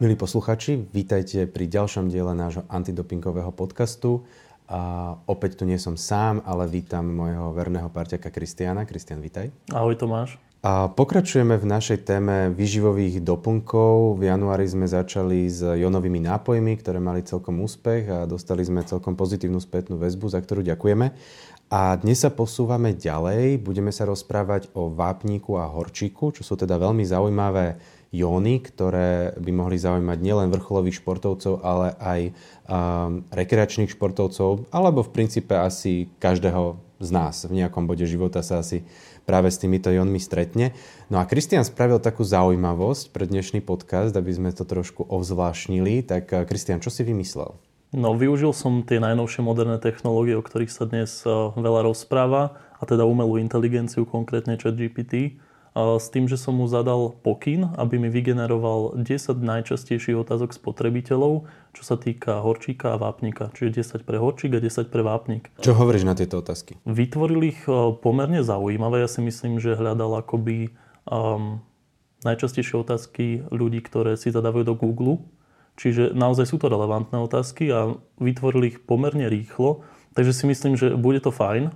Milí posluchači, vítajte pri ďalšom diele nášho antidopingového podcastu. A opäť tu nie som sám, ale vítam môjho verného parťaka Kristiana. Kristian, vítaj. Ahoj Tomáš. A pokračujeme v našej téme výživových doplnkov. V januári sme začali s jónovými nápojmi, ktoré mali celkom úspech a dostali sme celkom pozitívnu spätnú väzbu, za ktorú ďakujeme. A dnes sa posúvame ďalej. Budeme sa rozprávať o vápniku a horčíku, čo sú teda veľmi zaujímavé jóny, ktoré by mohli zaujímať nielen vrcholových športovcov, ale aj rekreačných športovcov, alebo v princípe asi každého z nás v nejakom bode života sa asi práve s týmito jónmi stretne. No a Kristian spravil takú zaujímavosť pre dnešný podcast, aby sme to trošku ovzvlášnili. Tak Kristian, čo si vymyslel? No, využil som tie najnovšie moderné technológie, o ktorých sa dnes veľa rozpráva, a teda umelú inteligenciu, konkrétne chat GPT, s tým, že som mu zadal pokyn, aby mi vygeneroval 10 najčastejších otázok spotrebiteľov, čo sa týka horčíka a vápnika. Čiže 10 pre horčík a 10 pre vápnik. Čo hovoríš na tieto otázky? Vytvoril ich pomerne zaujímavé. Ja si myslím, že hľadal akoby najčastejšie otázky ľudí, ktoré si zadávajú do Google. Čiže naozaj sú to relevantné otázky a vytvoril ich pomerne rýchlo. Takže si myslím, že bude to fajn.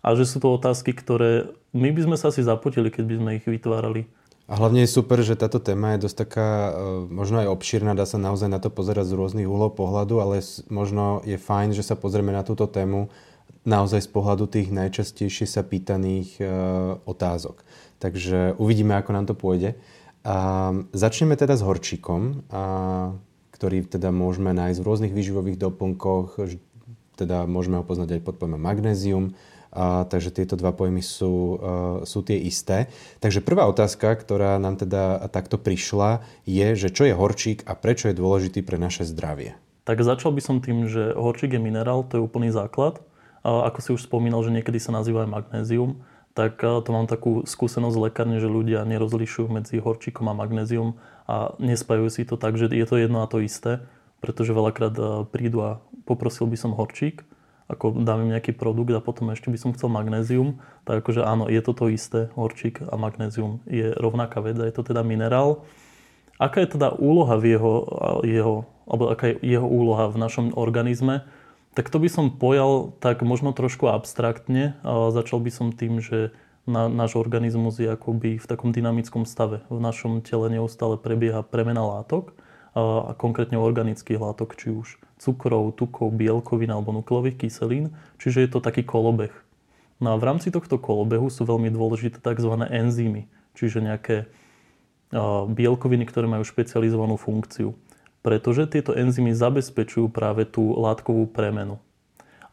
A že sú to otázky, ktoré my by sme sa asi zapotili, keď by sme ich vytvárali. A hlavne je super, že táto téma je dosť taká, možno aj obširná, dá sa naozaj na to pozerať z rôznych uhlov pohľadu, ale možno je fajn, že sa pozrieme na túto tému naozaj z pohľadu tých najčastejšie sa pýtaných otázok. Takže uvidíme, ako nám to pôjde. Začneme teda s horčíkom, ktorý teda môžeme nájsť v rôznych výživových doplnkoch, teda môžeme ho poznať aj pod pojmom magnézium. Takže tieto dva pojmy sú tie isté. Takže prvá otázka, ktorá nám teda takto prišla, je, že čo je horčík a prečo je dôležitý pre naše zdravie? Tak začal by som tým, že horčík je minerál, to je úplný základ. Ako si už spomínal, že niekedy sa nazýva aj magnézium, tak to mám takú skúsenosť z lekárne, že ľudia nerozlišujú medzi horčíkom a magnézium a nespájajú si to tak, že je to jedno a to isté, pretože veľakrát prídu a poprosil by som horčík, ako dám im nejaký produkt a potom ešte by som chcel magnézium, tak akože áno, je to isté, horčík a magnézium je rovnaká vec, je to teda minerál. Aká je teda úloha v aká je jeho úloha v našom organizme? Tak to by som pojal tak možno trošku abstraktne. Začal by som tým, že náš organizmus je akoby v takom dynamickom stave. V našom tele neustále prebieha premena látok, a konkrétne organických látok, či už cukrov, tukov, bielkovín alebo nukleových kyselín. Čiže je to taký kolobeh. No a v rámci tohto kolobehu sú veľmi dôležité tzv. Enzymy, čiže nejaké bielkoviny, ktoré majú špecializovanú funkciu. Pretože tieto enzymy zabezpečujú práve tú látkovú premenu.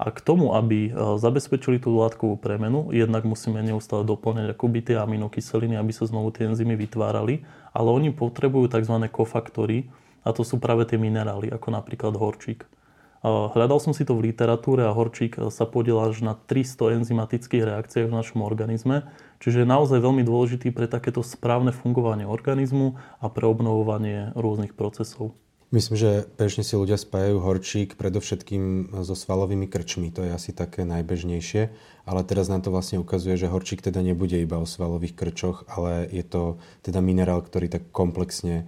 A k tomu, aby zabezpečili tú látkovú premenu, jednak musíme neustále doplňať akoby tie aminokyseliny, aby sa znovu tie enzymy vytvárali, ale oni potrebujú tzv. Kofaktory, a to sú práve tie minerály, ako napríklad horčík. Hľadal som si to v literatúre a horčík sa podieľa až na 300 enzymatických reakciách v našom organizme, čiže je naozaj veľmi dôležitý pre takéto správne fungovanie organizmu a pre obnovovanie rôznych procesov. Myslím, že bežne si ľudia spájajú horčík predovšetkým so svalovými krčmi. To je asi také najbežnejšie. Ale teraz nám to vlastne ukazuje, že horčík teda nebude iba o svalových krčoch, ale je to teda minerál, ktorý tak komplexne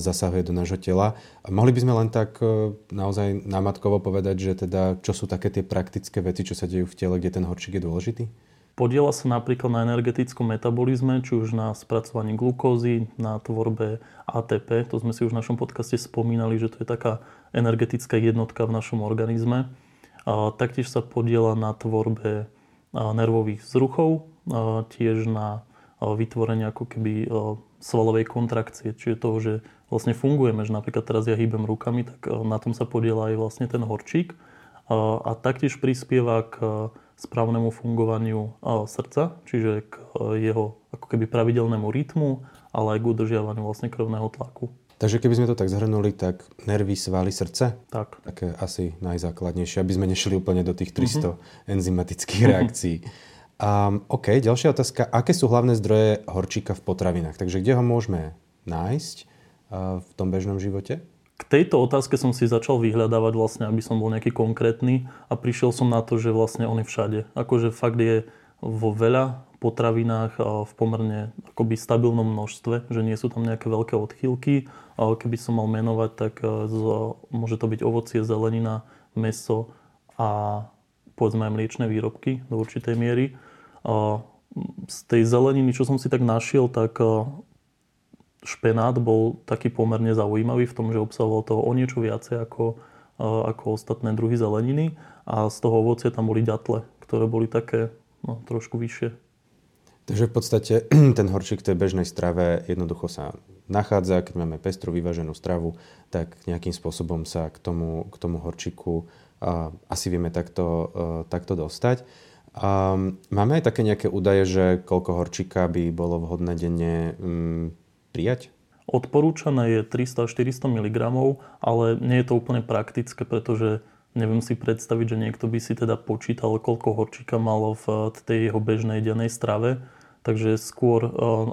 zasahuje do nášho tela. A mohli by sme len tak naozaj námatkovo povedať, že teda čo sú také tie praktické veci, čo sa dejú v tele, kde ten horčík je dôležitý? Podieľa sa napríklad na energetickom metabolizme, či už na spracovaní glukózy, na tvorbe ATP. To sme si už v našom podcaste spomínali, že to je taká energetická jednotka v našom organizme. Taktiež sa podieľa na tvorbe nervových vzruchov, tiež na vytvorenie ako keby svalovej kontrakcie. Čiže toho, že vlastne fungujeme, že napríklad teraz ja hýbem rukami, tak na tom sa podieľa aj vlastne ten horčík. A taktiež prispieva k správnemu fungovaniu srdca, čiže k jeho ako keby pravidelnému rytmu, ale aj k udržiavaniu vlastne krvného tlaku. Takže keby sme to tak zhrnuli, tak nervy, svaly, srdce? Tak. Také asi najzákladnejšie, aby sme nešli úplne do tých 300 enzymatických reakcií. OK, ďalšia otázka. Aké sú hlavné zdroje horčíka v potravinách? Takže kde ho môžeme nájsť v tom bežnom živote? K tejto otázke som si začal vyhľadávať vlastne, aby som bol nejaký konkrétny a prišiel som na to, že vlastne on je všade. Akože fakt je vo veľa potravinách v pomerne akoby stabilnom množstve, že nie sú tam nejaké veľké odchýlky. Keby som mal menovať, tak môže to byť ovocie, zelenina, mäso a povedzme aj mliečne výrobky do určitej miery. Z tej zeleniny, čo som si tak našiel, tak špenát bol taký pomerne zaujímavý v tom, že obsahoval toho o niečo viacej ako ostatné druhy zeleniny a z toho ovocia tam boli ďatle, ktoré boli také trošku vyššie. Takže v podstate ten horčík tej bežnej strave jednoducho sa nachádza, keď máme pestru vyváženú stravu, tak nejakým spôsobom sa k tomu horčíku asi vieme takto dostať. Máme aj také nejaké údaje, že koľko horčíka by bolo vhodné denne prijať? Odporúčané je 300-400 mg, ale nie je to úplne praktické, pretože neviem si predstaviť, že niekto by si teda počítal, koľko horčíka malo v tej jeho bežnej dennej strave. Takže skôr,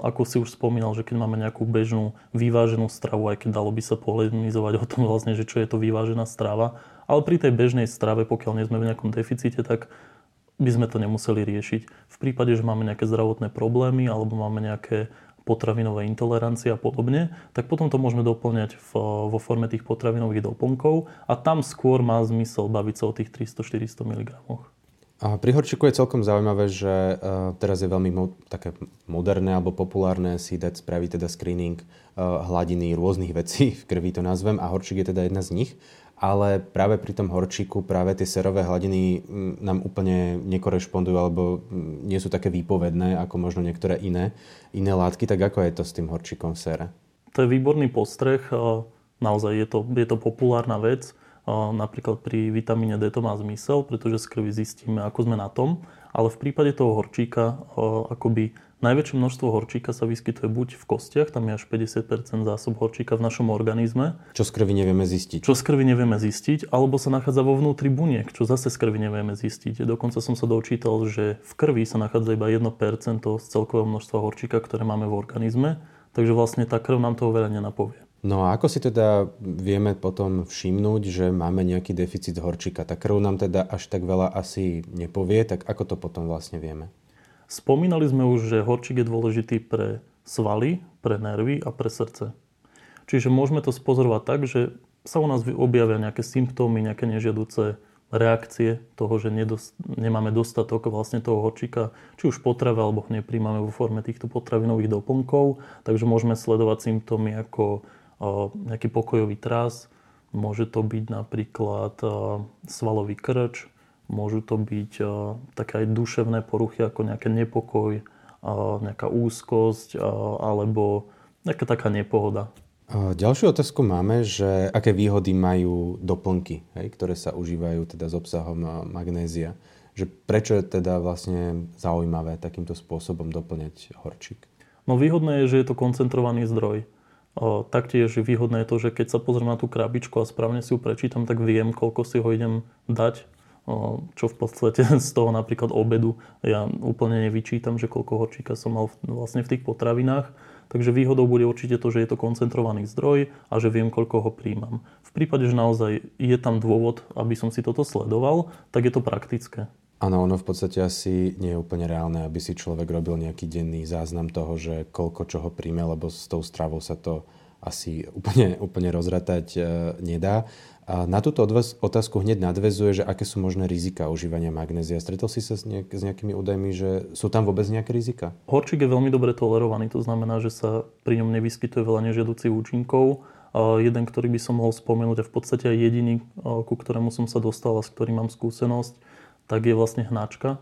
ako si už spomínal, že keď máme nejakú bežnú vyváženú stravu, aj keď dalo by sa polemizovať o tom vlastne, že čo je to vyvážená strava. Ale pri tej bežnej strave, pokiaľ nie sme v nejakom deficite, tak by sme to nemuseli riešiť. V prípade, že máme nejaké zdravotné problémy alebo máme nejaké potravinové intolerancie a podobne, tak potom to môžeme doplňať vo forme tých potravinových doplnkov a tam skôr má zmysel baviť sa o tých 300-400 mg. A pri horčíku je celkom zaujímavé, že teraz je veľmi také moderné alebo populárne si dať spraviť teda screening hladiny rôznych vecí, v krvi to nazvem, a horčík je teda jedna z nich. Ale práve pri tom horčíku práve tie sérové hladiny nám úplne nekorešpondujú alebo nie sú také výpovedné ako možno niektoré iné látky. Tak ako je to s tým horčíkom v sére? To je výborný postreh. Naozaj je to populárna vec. Napríklad pri vitamíne D to má zmysel, pretože z krvi zistíme, ako sme na tom. Ale v prípade toho horčíka akoby najväčšie množstvo horčíka sa vyskytuje buď v kostiach, tam je až 50% zásob horčíka v našom organizme. Čo z krvi nevieme zistiť, alebo sa nachádza vo vnútri buniek, čo zase z krvi nevieme zistiť. Dokonca som sa dočítal, že v krvi sa nachádza iba 1% z celkového množstva horčíka, ktoré máme v organizme, takže vlastne tá krv nám toho veľa nenapovie. No a ako si teda vieme potom všimnúť, že máme nejaký deficit horčíka? Tá krv nám teda až tak veľa asi nepovie, tak ako to potom vlastne vieme? Spomínali sme už, že horčík je dôležitý pre svaly, pre nervy a pre srdce. Čiže môžeme to spozorovať tak, že sa u nás objavia nejaké symptómy, nejaké nežiaduce reakcie toho, že nemáme dostatok vlastne toho horčíka, či už potrava, alebo ho nepríjmame vo forme týchto potravinových doplnkov. Takže môžeme sledovať symptómy ako nejaký pokojový tras, môže to byť napríklad svalový krč, môžu to byť také aj duševné poruchy, ako nejaký nepokoj, nejaká úzkosť alebo nejaká taká nepohoda. Ďalšiu otázku máme, že aké výhody majú doplnky, ktoré sa užívajú teda s obsahom magnézia. Že prečo je teda vlastne zaujímavé takýmto spôsobom doplňať horčík? No výhodné je, že je to koncentrovaný zdroj. Taktiež výhodné je to, že keď sa pozriem na tú krabičku a správne si ju prečítam, tak viem, koľko si ho idem dať. Čo v podstate z toho napríklad obedu ja úplne nevyčítam, že koľko horčíka som mal vlastne v tých potravinách. Takže výhodou bude určite to, že je to koncentrovaný zdroj a že viem, koľko ho príjmam. V prípade, že naozaj je tam dôvod, aby som si toto sledoval, tak je to praktické. Áno, ono v podstate asi nie je úplne reálne, aby si človek robil nejaký denný záznam toho, že koľko čoho príjme, lebo s tou stravou sa to asi úplne rozratať nedá. A na túto otázku hneď nadväzuje, že aké sú možné rizika užívania magnézia. Stretol si sa s nejakými údajmi, že sú tam vôbec nejaké rizika? Horčík je veľmi dobre tolerovaný, to znamená, že sa pri ňom nevyskytuje veľa nežiaducich účinkov. Jeden, ktorý by som mohol spomenúť a v podstate aj jediný, ku ktorému som sa dostal a s ktorým mám skúsenosť, tak je vlastne hnačka.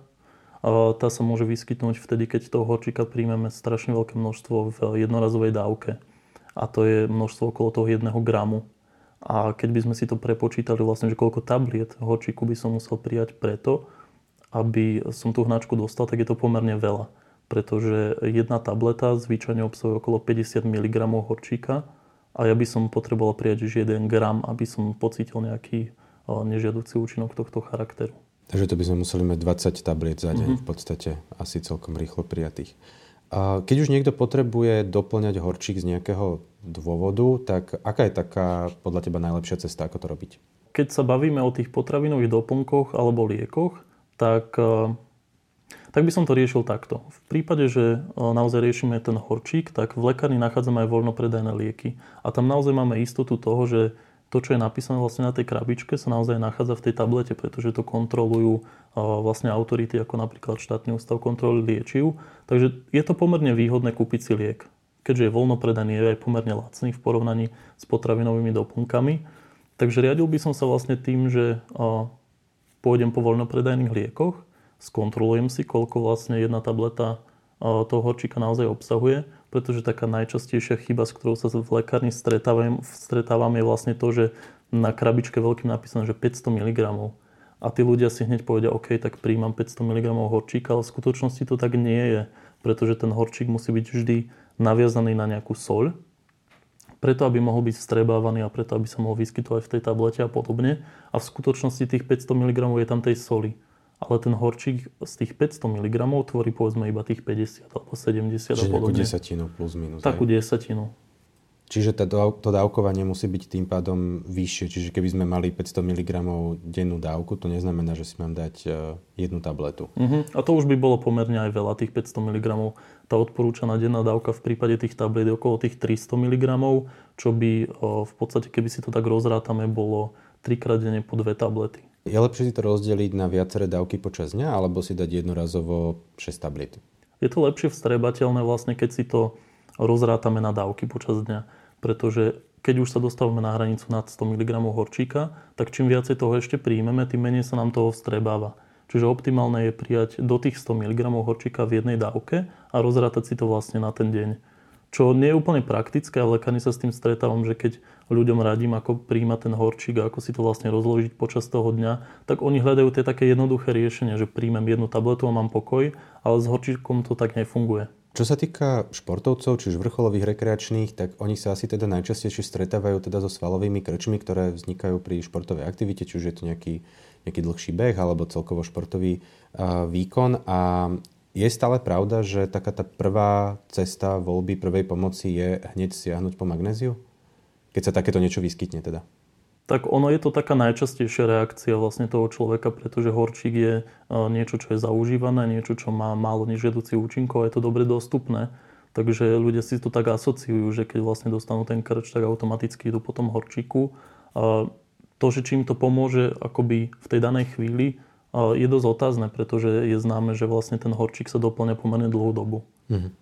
Tá sa môže vyskytnúť vtedy, keď toho horčíka príjmeme strašne veľké množstvo v jednorazovej dávke. A to je množstvo okolo toho 1 gramu. A keď by sme si to prepočítali vlastne, že koľko tabliet horčíku by som musel prijať preto, aby som tú hnačku dostal, tak je to pomerne veľa. Pretože jedna tableta zvyčajne obsahuje okolo 50 mg horčíka a ja by som potreboval prijať už 1 gram, aby som pocítil nejaký nežiaducí účinok tohto charakteru. Takže to by sme museli mať 20 tabliet za deň v podstate, asi celkom rýchlo prijatých. Keď už niekto potrebuje doplňať horčík z nejakého dôvodu, tak aká je taká podľa teba najlepšia cesta, ako to robiť? Keď sa bavíme o tých potravinových doplnkoch alebo liekoch, tak tak by som to riešil takto. V prípade, že naozaj riešime ten horčík, tak v lekárni nachádzame aj voľnopredajné lieky. A tam naozaj máme istotu toho, že to, čo je napísané vlastne na tej krabičke, sa naozaj nachádza v tej tablete, pretože to kontrolujú vlastne autority, ako napríklad štátny ústav kontroly liečiv. Takže je to pomerne výhodné kúpiť si liek. Keďže je voľnopredajný, je aj pomerne lacný v porovnaní s potravinovými doplnkami. Takže riadil by som sa vlastne tým, že pôjdem po voľnopredajných liekoch, skontrolujem si, koľko vlastne jedna tableta toho horčíka naozaj obsahuje, pretože taká najčastejšia chyba, s ktorou sa v lekárni stretávam, je vlastne to, že na krabičke veľkým napísané, že 500 mg. A tí ľudia si hneď povedia, OK, tak príjmam 500 mg horčíka, ale v skutočnosti to tak nie je, pretože ten horčík musí byť vždy naviazaný na nejakú soľ, preto aby mohol byť vstrebávaný a preto aby sa mohol vyskytovať v tej tablete a podobne. A v skutočnosti tých 500 mg je tam tej soli. Ale ten horčík z tých 500 mg tvorí povedzme iba tých 50 alebo 70 a podobne. Čiže desatinu plus minus. Takú desatinu. Čiže to dávkovanie musí byť tým pádom vyššie. Čiže keby sme mali 500 mg dennú dávku, to neznamená, že si mám dať jednu tabletu. A to už by bolo pomerne aj veľa, tých 500 mg. Tá odporúčaná denná dávka v prípade tých tablet je okolo tých 300 mg, čo by v podstate, keby si to tak rozrátame, bolo 3-krát denne po 2 tablety. Je lepšie si to rozdeliť na viaceré dávky počas dňa, alebo si dať jednorazovo 6 tablet? Je to lepšie vstrebateľné vlastne, keď si to rozrátame na dávky počas dňa. Pretože keď už sa dostávame na hranicu nad 100 mg horčíka, tak čím viacej toho ešte príjmeme, tým menej sa nám toho vstrebáva. Čiže optimálne je prijať do tých 100 mg horčíka v jednej dávke a rozrátať si to vlastne na ten deň. Čo nie je úplne praktické, ale v lekárni sa s tým stretávam, že keď ľuďom radím, ako príjmať ten horčík a ako si to vlastne rozložiť počas toho dňa, tak oni hľadajú tie také jednoduché riešenia, že príjmem jednu tabletu a mám pokoj, ale s horčíkom to tak nefunguje. Čo sa týka športovcov, čiže vrcholových rekreačných, tak oni sa asi teda najčastejšie stretávajú teda so svalovými krčmi, ktoré vznikajú pri športovej aktivite, či už je to nejaký dlhší beh alebo celkovo športový výkon. A je stále pravda, že taká tá prvá cesta voľby prvej pomoci je hneď siahnuť po magnéziu? Keď sa takéto niečo vyskytne teda. Tak ono je to taká najčastejšia reakcia vlastne toho človeka, pretože horčík je niečo, čo je zaužívané, niečo, čo má málo nežiaducich účinkov a je to dobre dostupné. Takže ľudia si to tak asociujú, že keď vlastne dostanú ten krč, tak automaticky idú po tom horčíku. To, že čím to pomôže akoby v tej danej chvíli, je dosť otázne, pretože je známe, že vlastne ten horčík sa doplňa pomerne dlhú dobu.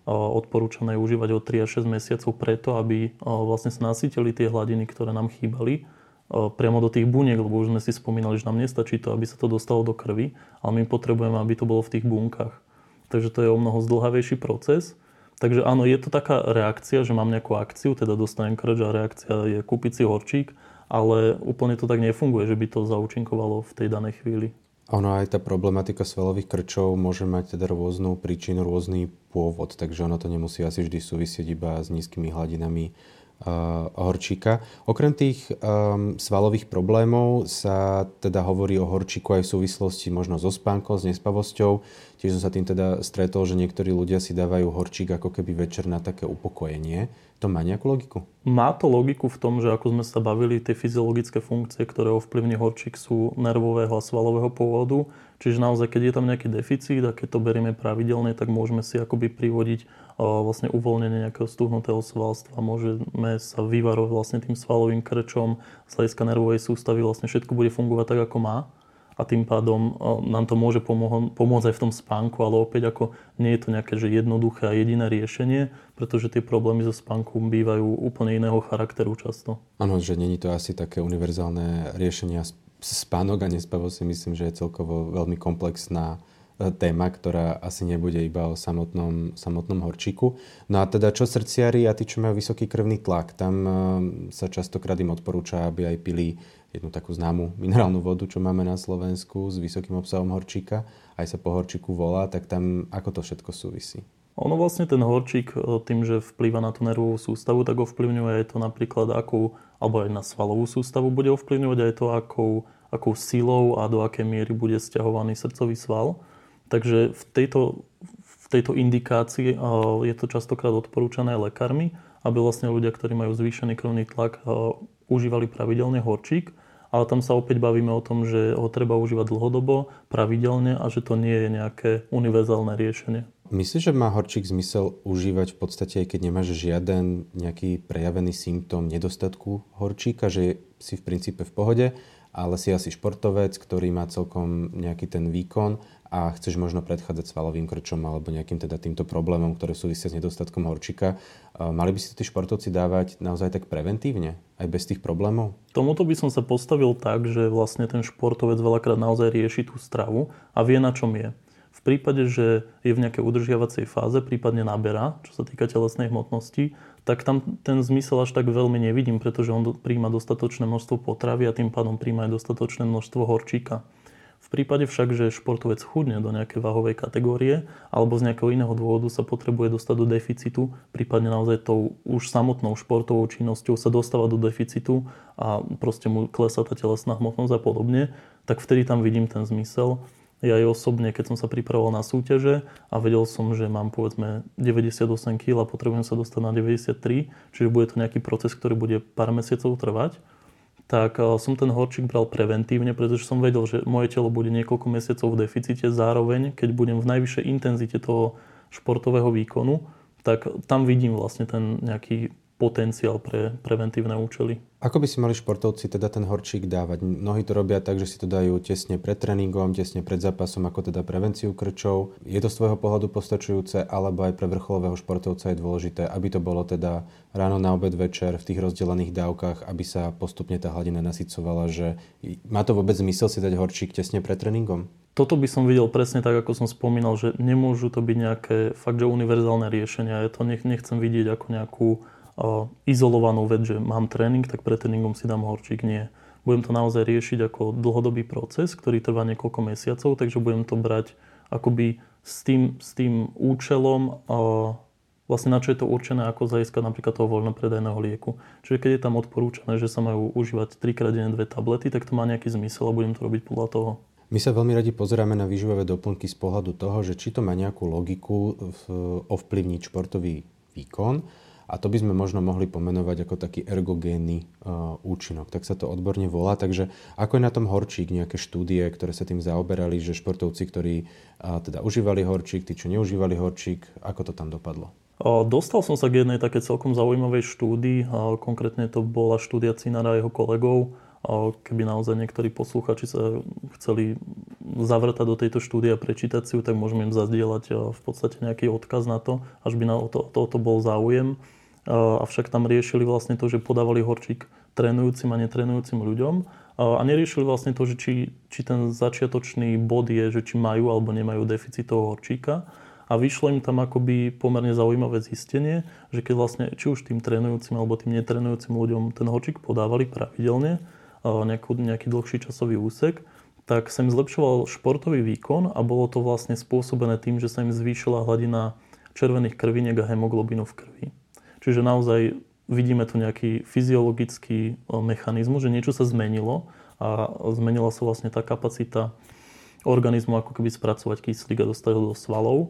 Odporúčané je užívať od 3 až 6 mesiacov preto, aby vlastne sa nasýtili tie hladiny, ktoré nám chýbali, priamo do tých buniek, lebo už sme si spomínali, že nám nestačí to, aby sa to dostalo do krvi, ale my potrebujeme, aby to bolo v tých bunkách. Takže to je o mnoho zdlhavejší proces. Takže áno, je to taká reakcia, že mám nejakú akciu, teda dostanem krč a reakcia je kúpiť si horčík, ale úplne to tak nefunguje, že by to zaúčinkovalo v tej danej chvíli. Ono aj tá problematika svalových krčov môže mať teda rôznu príčinu, rôzny pôvod, takže ono to nemusí asi vždy súvisieť iba s nízkymi hladinami horčíka. Okrem tých svalových problémov sa teda hovorí o horčíku aj v súvislosti možno so spánkom, s nespavosťou. Tiež som sa tým teda stretol, že niektorí ľudia si dávajú horčík ako keby večer na také upokojenie. To má nejakú logiku? Má to logiku v tom, že ako sme sa bavili, tie fyziologické funkcie, ktoré ovplyvní horčík, sú nervového a svalového pôvodu. Čiže naozaj, keď je tam nejaký deficit a keď to berieme pravidelne, tak môžeme si akoby privodiť vlastne uvoľnenie nejakého stuhnutého svalstva. Môžeme sa vyvarovať vlastne tým svalovým krčom, z hľadiska nervovej sústavy vlastne všetko bude fungovať tak, ako má. A tým pádom nám to môže pomôcť aj v tom spánku, ale opäť ako nie je to nejaké že jednoduché a jediné riešenie, pretože tie problémy so spánkom bývajú úplne iného charakteru často. Áno, že nie je to asi také univerzálne riešenie. Spánok a nespavosť si myslím, že je celkovo veľmi komplexná téma, ktorá asi nebude iba o samotnom horčíku. No a teda čo srdciari a tí, čo majú vysoký krvný tlak, tam sa častokrát im odporúča, aby aj pili jednu takú známu minerálnu vodu, čo máme na Slovensku s vysokým obsahom horčíka, aj sa po horčíku volá, tak tam ako to všetko súvisí? Ono vlastne ten horčík tým, že vplýva na tú nervovú sústavu, tak ovplyvňuje aj to napríklad, akou, alebo aj na svalovú sústavu bude ovplyvňovať aj to, akou silou a do akej miery bude sťahovaný srdcový sval. Takže v tejto indikácii je to častokrát odporúčané lekármi, aby vlastne ľudia, ktorí majú zvýšený krvný tlak, užívali pravidelne horčík. A Ale tam sa opäť bavíme o tom, že ho treba užívať dlhodobo, pravidelne a že to nie je nejaké univerzálne riešenie. Myslíš, že má horčík zmysel užívať v podstate, aj keď nemáš žiaden nejaký prejavený symptóm nedostatku horčíka, že si v princípe v pohode, ale si asi športovec, ktorý má celkom nejaký ten výkon a chceš možno predchádzať svalovým krčom alebo nejakým teda týmto problémom, ktoré súvisia s nedostatkom horčíka. Mali by si to tí športovci dávať naozaj tak preventívne? Aj bez tých problémov? Tomuto by som sa postavil tak, že vlastne ten športovec veľakrát naozaj rieši tú stravu a vie, na čom je. V prípade, že je v nejakej udržiavacej fáze, prípadne naberá, čo sa týka telesnej hmotnosti, tak tam ten zmysel až tak veľmi nevidím, pretože on prijíma dostatočné množstvo potravy a tým pádom prijíma aj dostatočné množstvo horčíka. V prípade však, že športovec chudne do nejakej váhovej kategórie alebo z nejakého iného dôvodu sa potrebuje dostať do deficitu, prípadne naozaj tou už samotnou športovou činnosťou sa dostáva do deficitu a proste mu klesá tá telesná hmotnosť a podobne, tak vtedy tam vidím ten zmysel. Ja aj osobne, keď som sa pripravoval na súťaže a vedel som, že mám povedzme 98 kg a potrebujem sa dostať na 93, čiže bude to nejaký proces, ktorý bude pár mesiacov trvať, tak som ten horčík bral preventívne, pretože som vedel, že moje telo bude niekoľko mesiacov v deficite. Zároveň, keď budem v najvyššej intenzite toho športového výkonu, tak tam vidím vlastne ten nejaký potenciál pre preventívne účely. Ako by si mali športovci teda ten horčík dávať? Mnohí to robia tak, že si to dajú tesne pred tréningom, tesne pred zápasom, ako teda prevenciu krčov. Je to z tvojho pohľadu postačujúce, alebo aj pre vrcholového športovca je dôležité, aby to bolo teda ráno, na obed, večer v tých rozdelených dávkach, aby sa postupne tá hladina nasycovala, že má to vôbec zmysel si dať horčík tesne pred tréningom? Toto by som videl presne tak, ako som spomínal, že nemôžu to byť nejaké fakt, že univerzálne riešenia. Ja to nechcem vidieť ako nejakú izolovanú vec, že mám tréning, tak pred tréningom si dám horčík. Nie. Budem to naozaj riešiť ako dlhodobý proces, ktorý trvá niekoľko mesiacov, takže budem to brať akoby s tým účelom, vlastne na čo je to určené, ako získať napríklad toho voľnopredajného lieku. Čiže keď je tam odporúčané, že sa majú užívať 3x denne 2 tablety, tak to má nejaký zmysel a budem to robiť podľa toho. My sa veľmi radi pozeráme na výživové doplnky z pohľadu toho, že či to má nejakú logiku ovplyvniť športový výkon. A to by sme možno mohli pomenovať ako taký ergogénny účinok. Tak sa to odborne volá. Takže ako je na tom horčík? Nejaké štúdie, ktoré sa tým zaoberali, že športovci, ktorí teda užívali horčík, tí, čo neužívali horčík, ako to tam dopadlo? Dostal som sa k jednej také celkom zaujímavej štúdii. Konkrétne to bola štúdia Cinara a jeho kolegov. Keby naozaj niektorí posluchači sa chceli zavrtať do tejto štúdie a prečítať si ju, tak môžeme im zazdieľať v podstate nejaký odkaz na to, až by na to bol záujem. Avšak tam riešili vlastne to, že podávali horčík trénujúcim a netrénujúcim ľuďom a neriešili vlastne to, že či ten začiatočný bod je, že či majú alebo nemajú deficit toho horčíka. A vyšlo im tam akoby pomerne zaujímavé zistenie, že keď vlastne či už tým trénujúcim alebo tým netrénujúcim ľuďom ten horčík podávali pravidelne nejaký dlhší časový úsek, tak sa im zlepšoval športový výkon a bolo to vlastne spôsobené tým, že sa im zvýšila hladina červených krviniek a hemoglobinu v krvi. Čiže naozaj vidíme tu nejaký fyziologický mechanizmus, že niečo sa zmenilo a zmenila sa vlastne tá kapacita organizmu ako keby spracovať kyslík a dostať ho do svalov.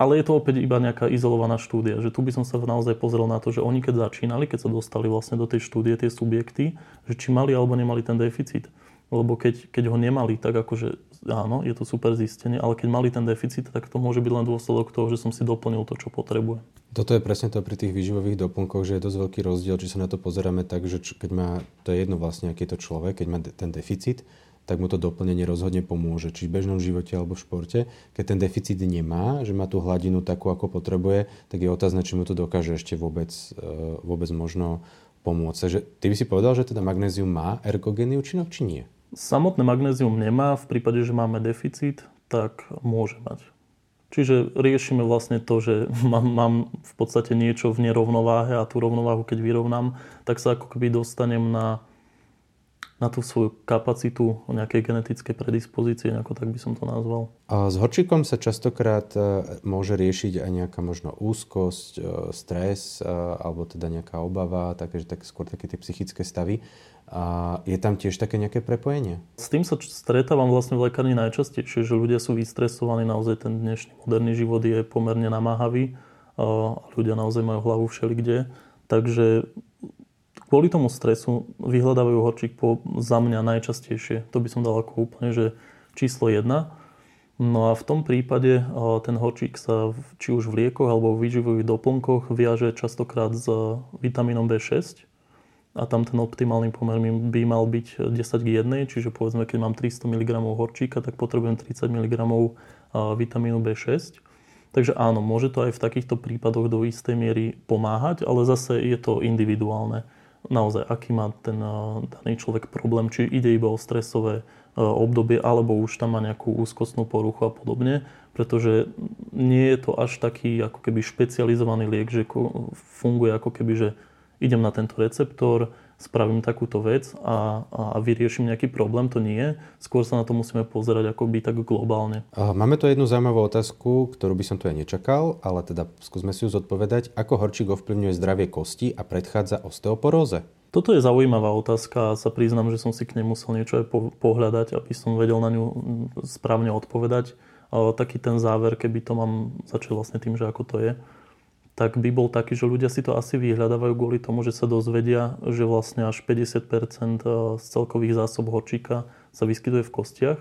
Ale je to opäť iba nejaká izolovaná štúdia, že tu by som sa naozaj pozrel na to, že oni keď začínali, keď sa dostali vlastne do tej štúdie tie subjekty, že či mali alebo nemali ten deficit. Lebo keď ho nemali, tak akože áno, je to super zistenie, ale keď mali ten deficit, tak to môže byť len dôsledok toho, že som si doplnil to, čo potrebujem. Toto je presne to pri tých výživových doplnkoch, že je dosť veľký rozdiel, či sa na to pozeráme tak, že keď má, to je jedno vlastne, aký je to človek, keď má ten deficit, tak mu to doplnenie rozhodne pomôže, či v bežnom živote alebo v športe. Keď ten deficit nemá, že má tú hladinu takú, ako potrebuje, tak je otázne, či mu to dokáže ešte vôbec možno pomôcť. Takže ty by si povedal, že teda magnézium má ergogénny účinok, či nie? Samotné magnézium nemá, v prípade, že máme deficit, tak môže mať. Čiže riešime vlastne to, že mám v podstate niečo v nerovnováhe a tú rovnováhu, keď vyrovnám, tak sa ako keby dostanem na tú svoju kapacitu nejakej genetické predispozície, ako tak by som to nazval. A s horčíkom sa častokrát môže riešiť aj nejaká možno úzkosť, stres alebo teda nejaká obava, takže tak skôr také tie psychické stavy. A je tam tiež také nejaké prepojenie? S tým sa stretávam vlastne v lekárni najčastejšie, že ľudia sú vystresovaní, naozaj ten dnešný moderný život je pomerne namáhavý a ľudia naozaj majú hlavu všelikde, takže kvôli tomu stresu vyhľadávajú horčík za mňa najčastejšie. To by som dal ako úplne, že číslo 1. No a v tom prípade ten horčík sa či už v liekoch alebo v výživových doplnkoch viaže častokrát s vitamínom B6 a tam ten optimálny pomer by mal byť 10 k 1, čiže povedzme, keď mám 300 mg horčíka, tak potrebujem 30 mg vitamínu B6. Takže áno, môže to aj v takýchto prípadoch do istej miery pomáhať, ale zase je to individuálne. Naozaj, aký má ten daný človek problém, či ide iba o stresové obdobie, alebo už tam má nejakú úzkostnú poruchu a podobne, pretože nie je to až taký ako keby špecializovaný liek, že funguje ako keby, že idem na tento receptor, spravím takúto vec a vyriešim nejaký problém, to nie. Skôr sa na to musíme pozerať ako by tak globálne. Máme tu jednu zaujímavú otázku, ktorú by som tu aj nečakal, ale teda skúsme si ju zodpovedať. Ako horčík ovplyvňuje zdravie kosti a predchádza osteoporóze? Toto je zaujímavá otázka a sa priznám, že som si k nej musel niečo aj pohľadať, aby som vedel na ňu správne odpovedať. Taký ten záver, keby to mám začal vlastne tým, že ako to je, tak by bol taký, že ľudia si to asi vyhľadávajú kvôli tomu, že sa dozvedia, že vlastne až 50% z celkových zásob horčíka sa vyskytuje v kostiach.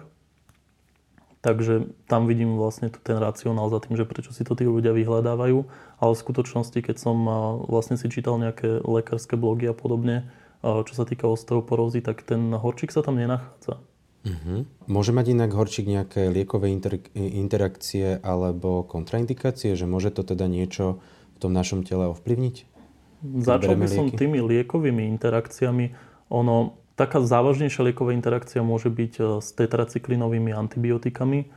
Takže tam vidím vlastne ten racionál za tým, že prečo si to tí ľudia vyhľadávajú. Ale v skutočnosti, keď som vlastne si čítal nejaké lekárske blogy a podobne, čo sa týka osteoporózy, tak ten horčík sa tam nenachádza. Môže mať inak horčík nejaké liekové interakcie alebo kontraindikácie, že môže to teda niečo v tom našom tele ovplyvniť? Začal by som tými liekovými interakciami. Ono, taká závažnejšia lieková interakcia môže byť s tetracyklinovými antibiotikami,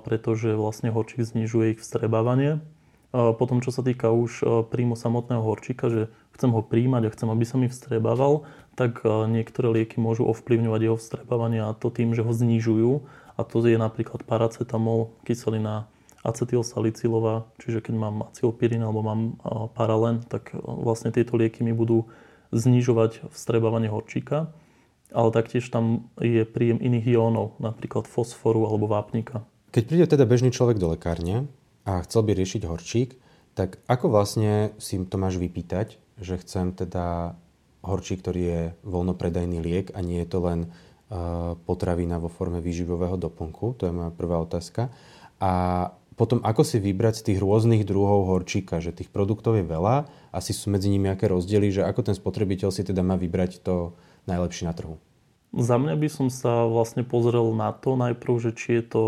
pretože vlastne horčík znižuje ich vstrebávanie. Potom, čo sa týka už príjmu samotného horčíka, že chcem ho príjmať a chcem, aby sa mi vstrebával, tak niektoré lieky môžu ovplyvňovať jeho vstrebávanie a to tým, že ho znižujú. A to je napríklad paracetamol, kyselina acetylsalicylová, čiže keď mám acylpirin alebo mám paralen, tak vlastne tieto lieky mi budú znižovať vstrebávanie horčíka. Ale taktiež tam je príjem iných iónov, napríklad fosforu alebo vápnika. Keď príde teda bežný človek do lekárne a chcel by riešiť horčík, tak ako vlastne si to máš vypýtať, že chcem teda horčík, ktorý je voľnopredajný liek a nie je to len potravina vo forme výživového doplnku? To je moja prvá otázka. A potom, ako si vybrať z tých rôznych druhov horčíka, že tých produktov je veľa, asi sú medzi nimi nejaké rozdiely, že ako ten spotrebiteľ si teda má vybrať to najlepšie na trhu? Za mňa by som sa vlastne pozrel na to najprv, že či je to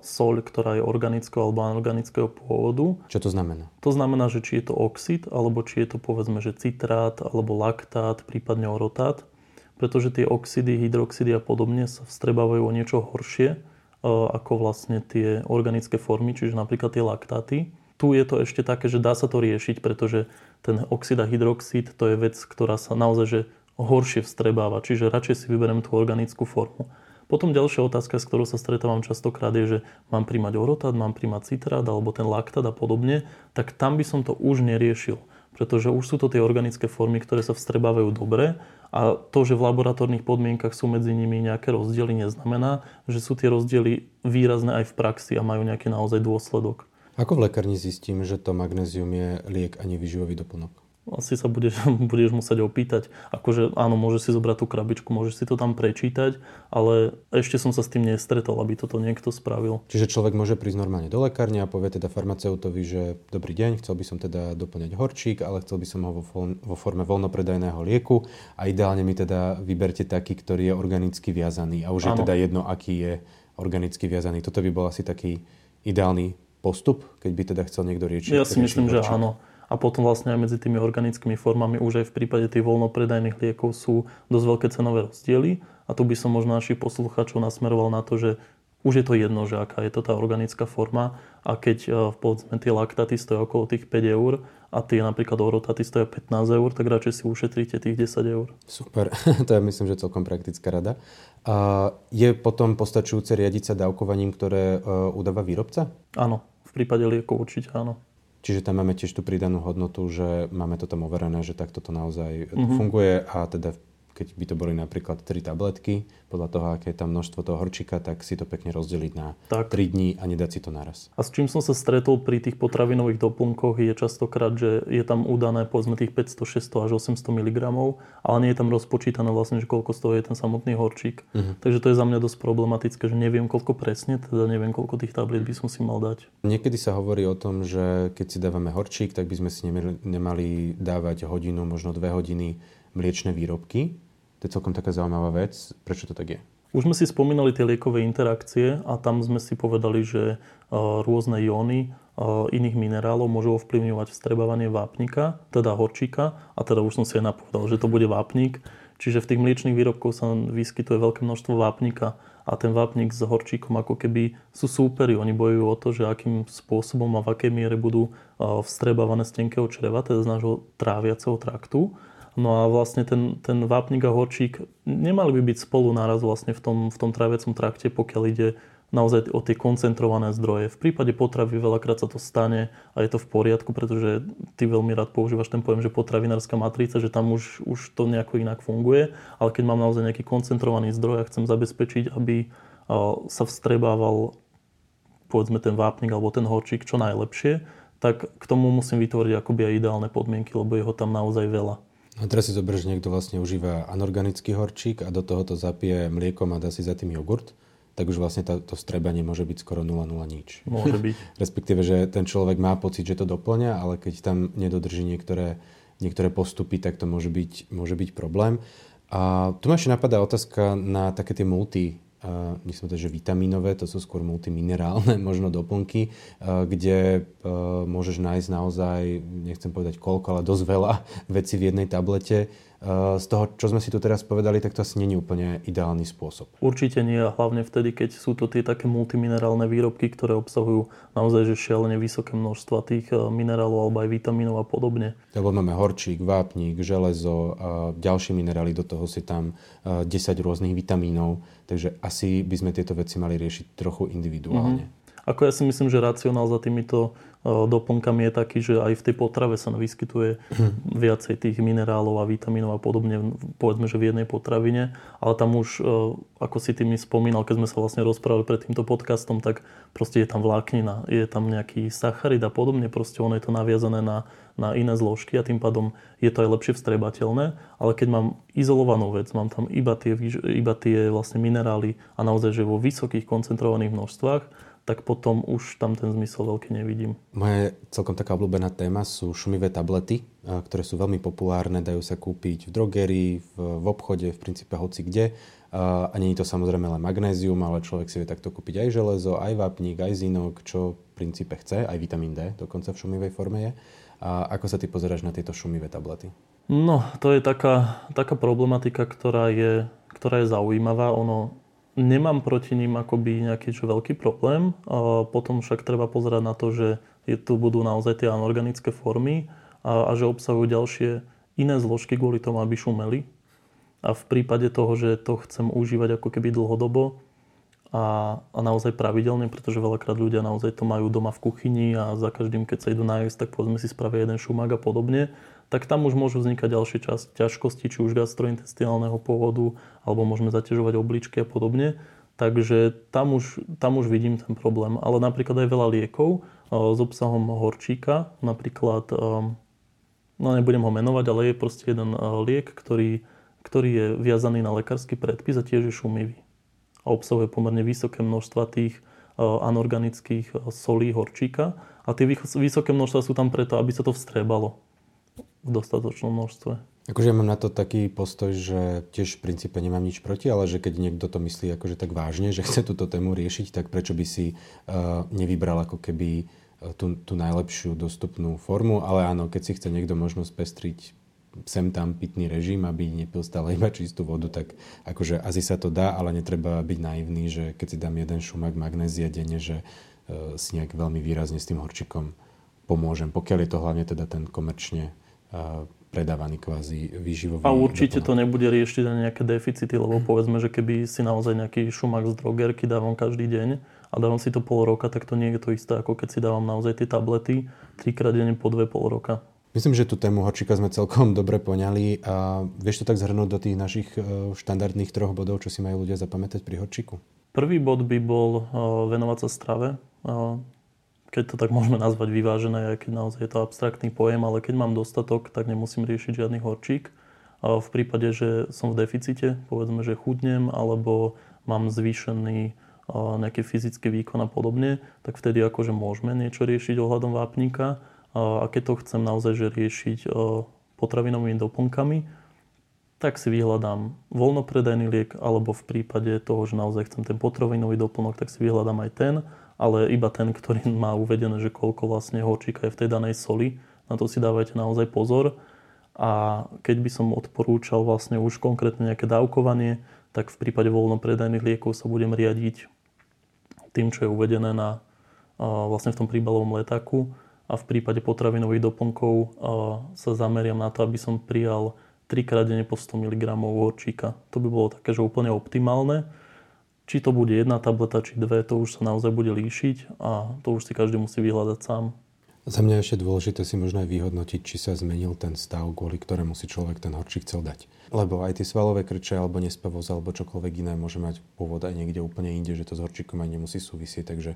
soľ, ktorá je organického alebo anorganického pôvodu. Čo to znamená? To znamená, že či je to oxid, alebo či je to povedzme, že citrát, alebo laktát, prípadne orotát. Pretože tie oxidy, hydroxidy a podobne sa vstrebávajú o niečo horšie ako vlastne tie organické formy, čiže napríklad tie laktáty. Tu je to ešte také, že dá sa to riešiť, pretože ten oxid a hydroxid to je vec, ktorá sa naozaj že horšie vstrebáva, čiže radšej si vyberiem tú organickú formu. Potom ďalšia otázka, s ktorou sa stretávam častokrát je, že mám príjmať orotát, mám príjmať citrát alebo ten laktát a podobne, tak tam by som to už neriešil, pretože už sú to tie organické formy, ktoré sa vstrebávajú dobre a to, že v laboratórnych podmienkach sú medzi nimi nejaké rozdiely, neznamená, že sú tie rozdiely výrazné aj v praxi a majú nejaký naozaj dôsledok. Ako v lekárni zistím, že to magnézium je liek a nie výživový doplnok? Asi sa budeš musieť opýtať. Akože áno, môžeš si zobrať tú krabičku, môžeš si to tam prečítať, ale ešte som sa s tým nestretol, aby toto niekto spravil. Čiže človek môže prísť normálne do lekárne a povie teda farmaceutovi, že dobrý deň, chcel by som teda doplňať horčík, ale chcel by som ho vo forme voľnopredajného lieku a ideálne mi teda vyberte taký, ktorý je organicky viazaný. A už áno. Je teda jedno, aký je organicky viazaný. Toto by bol asi taký ideálny postup, keď by teda chcel niekto riešiť. Ja si myslím, že áno. A potom vlastne aj medzi tými organickými formami už aj v prípade tých voľnopredajných liekov sú dosť veľké cenové rozdiely. A tu by som možno našich poslucháčov nasmeroval na to, že už je to jedno, že aká je to tá organická forma. A keď povedzme tie laktáty stojí okolo tých 5 eur a tie napríklad orotáty stojí 15 eur, tak radšej si ušetríte tých 10 eur. Super, to je myslím, že celkom praktická rada. Je potom postačujúce riadiť sa dávkovaním, ktoré udáva výrobca? Áno, v prípade liekov určite áno. Čiže tam máme tiež tú pridanú hodnotu, že máme to tam overené, že takto to naozaj funguje a teda keď by to boli napríklad 3 tabletky, podľa toho, aké je tam množstvo toho horčika, tak si to pekne rozdeliť na 3 dní a nedať si to naraz. A s čím som sa stretol pri tých potravinových doplnkoch je častokrát, že je tam udané povedzme tých 500, 600 až 800 mg, ale nie je tam rozpočítané vlastne, že koľko z toho je ten samotný horčík. Uh-huh. Takže to je za mňa dosť problematické, že neviem koľko presne, teda neviem koľko tých tabliet by som si mal dať. Niekedy sa hovorí o tom, že keď si dávame horčík, tak by sme si nemali dávať hodinu, možno 2 hodiny mliečne výrobky. To je celkom taká zaujímavá vec. Prečo to tak je? Už sme si spomínali tie liekové interakcie a tam sme si povedali, že rôzne jóny iných minerálov môžu ovplyvňovať vstrebávanie vápnika, teda horčíka. A teda už som si aj napovedal, že to bude vápnik. Čiže v tých mliečných výrobkoch sa vyskytuje veľké množstvo vápnika. A ten vápnik s horčíkom ako keby sú súperi. Oni bojujú o to, že akým spôsobom a v akej miere budú vstrebávané z tenkého čreva, teda z nášho tráviaceho traktu. No a vlastne ten vápnik a horčík nemali by byť spolu naraz vlastne v tom tráviacom trakte, pokiaľ ide naozaj o tie koncentrované zdroje. V prípade potravy veľakrát sa to stane a je to v poriadku, pretože ty veľmi rád používaš ten pojem, že potravinárska matrica, že tam už to nejako inak funguje, ale keď mám naozaj nejaký koncentrovaný zdroj a chcem zabezpečiť, aby sa vstrebával povedzme ten vápnik alebo ten horčík čo najlepšie, tak k tomu musím vytvoriť akoby aj ideálne podmienky, lebo je ho tam naozaj veľa. A teraz si zober, že niekto vlastne užíva anorganický horčík a do toho to zapije mliekom a dá si za tým jogurt, tak už vlastne to vstrebanie môže byť skoro 0,0 nič. Môže byť. Respektíve, že ten človek má pocit, že to doplňa, ale keď tam nedodrží niektoré postupy, tak to môže byť problém. A tu ma ešte napadá otázka na také tie myslím to, že vitamínové, to sú skôr multiminerálne možno doplnky, kde môžeš nájsť naozaj, nechcem povedať koľko, ale dosť veľa vecí v jednej tablete. Z toho, čo sme si tu teraz povedali, tak to asi nie je úplne ideálny spôsob. Určite nie, a hlavne vtedy, keď sú to tie také multiminerálne výrobky, ktoré obsahujú naozaj že šialene vysoké množstva tých minerálov alebo aj vitamínov a podobne. Lebo máme horčík, vápnik, železo a ďalšie minerály, do toho si tam 10 rôznych vitamínov. Takže asi by sme tieto veci mali riešiť trochu individuálne. Ako ja si myslím, že racionál za týmito doplnkami je taký, že aj v tej potrave sa vyskytuje viacej tých minerálov a vitamínov a podobne, povedzme, že v jednej potravine. Ale tam už, ako si ty mi spomínal, keď sme sa vlastne rozprávali pred týmto podcastom, tak proste je tam vláknina, je tam nejaký sacharid a podobne. Proste ono je to naviazané na iné zložky a tým pádom je to aj lepšie vstrebateľné. Ale keď mám izolovanú vec, mám tam iba tie vlastne minerály a naozaj, že vo vysokých koncentrovaných množstvách, tak potom už tam ten zmysel veľký nevidím. Moja celkom taká obľúbená téma sú šumivé tablety, ktoré sú veľmi populárne, dajú sa kúpiť v drogerii, v obchode, v princípe hoci kde. A nie je to samozrejme len magnézium, ale človek si vie takto kúpiť aj železo, aj vápnik, aj zinok, čo v princípe chce, aj vitamín D dokonca v šumivej forme je. A ako sa ty pozeráš na tieto šumivé tablety? No, to je taká problematika, ktorá je zaujímavá. Nemám proti ním akoby nejaký veľký problém. Potom však treba pozerať na to, že tu budú naozaj tie anorganické formy a že obsahujú ďalšie iné zložky kvôli tomu, aby šumeli. A v prípade toho, že to chcem užívať ako keby dlhodobo a naozaj pravidelne, pretože veľakrát ľudia naozaj to majú doma v kuchyni a za každým, keď sa idú nájsť, tak povedzme si spravia jeden šumák a podobne, tak tam už môžu vznikať ďalšie ťažkosti, či už gastrointestinálneho pôvodu, alebo môžeme zaťažovať obličky a podobne. Takže tam už vidím ten problém. Ale napríklad aj veľa liekov s obsahom horčíka, napríklad, nebudem ho menovať, ale je proste jeden liek, ktorý je viazaný na lekársky predpis a tiež je šumivý. A obsahuje pomerne vysoké množstva tých anorganických solí horčíka. A tie vysoké množstva sú tam preto, aby sa to vstrebalo v dostatočnom množstve. Akože ja mám na to taký postoj, že tiež v princípe nemám nič proti, ale že keď niekto to myslí akože tak vážne, že chce túto tému riešiť, tak prečo by si nevybral ako keby tú najlepšiu dostupnú formu. Ale áno, keď si chce niekto možno spestriť sem tam pitný režim, aby nepil stále iba čistú vodu, tak akože asi sa to dá, ale netreba byť naivný, že keď si dám jeden šumák magnézia denne, že si nejak veľmi výrazne s tým horčikom pomôžem. Pokiaľ je to hlavne teda ten komerčne predávaný kvázi výživový. A určite to nebude riešiť ani nejaké deficity, lebo povedzme, že keby si naozaj nejaký šumák z drogerky dávam každý deň a dávam si to pol roka, tak to nie je to isté, ako keď si dávam naozaj tie tablety 3-krát denne po 2,5 roka. Myslím, že tú tému horčíka sme celkom dobre poňali a vieš to tak zhrnúť do tých našich štandardných 3 bodov, čo si majú ľudia zapamätať pri horčíku? Prvý bod by bol venovať sa strave. Keď to tak môžeme nazvať vyvážené, keď naozaj je to abstraktný pojem, ale keď mám dostatok, tak nemusím riešiť žiadny horčík. V prípade, že som v deficite, povedzme, že chudnem alebo mám zvýšený nejaký fyzický výkon a podobne, tak vtedy akože môžeme niečo riešiť ohľadom vápnika. A keď to chcem naozaj že riešiť potravinovými doplnkami, tak si vyhľadám voľnopredajný liek, alebo v prípade toho, že naozaj chcem ten potravinový doplnok, tak si vyhľadám aj ten, ale iba ten, ktorý má uvedené, že koľko vlastne horčíka je v tej danej soli. Na to si dávajte naozaj pozor. A keď by som odporúčal vlastne už konkrétne nejaké dávkovanie, tak v prípade voľnopredajných liekov sa budem riadiť tým, čo je uvedené na, vlastne v tom príbalovom letáku. A v prípade potravinových doplnkov sa zameriam na to, aby som prijal 3-krát denne po 100 mg horčíka. To by bolo také, že úplne optimálne. Či to bude 1 tableta, či 2, to už sa naozaj bude líšiť a to už si každý musí vyhľadať sám. Za mňa ešte dôležité si možno aj vyhodnotiť, či sa zmenil ten stav, kvôli ktorému si človek ten horčík chcel dať. Lebo aj tie svalové krče, alebo nespavosť, alebo čokoľvek iné môže mať pôvod aj niekde úplne inde, že to s horčíkom aj nemusí súvisieť, takže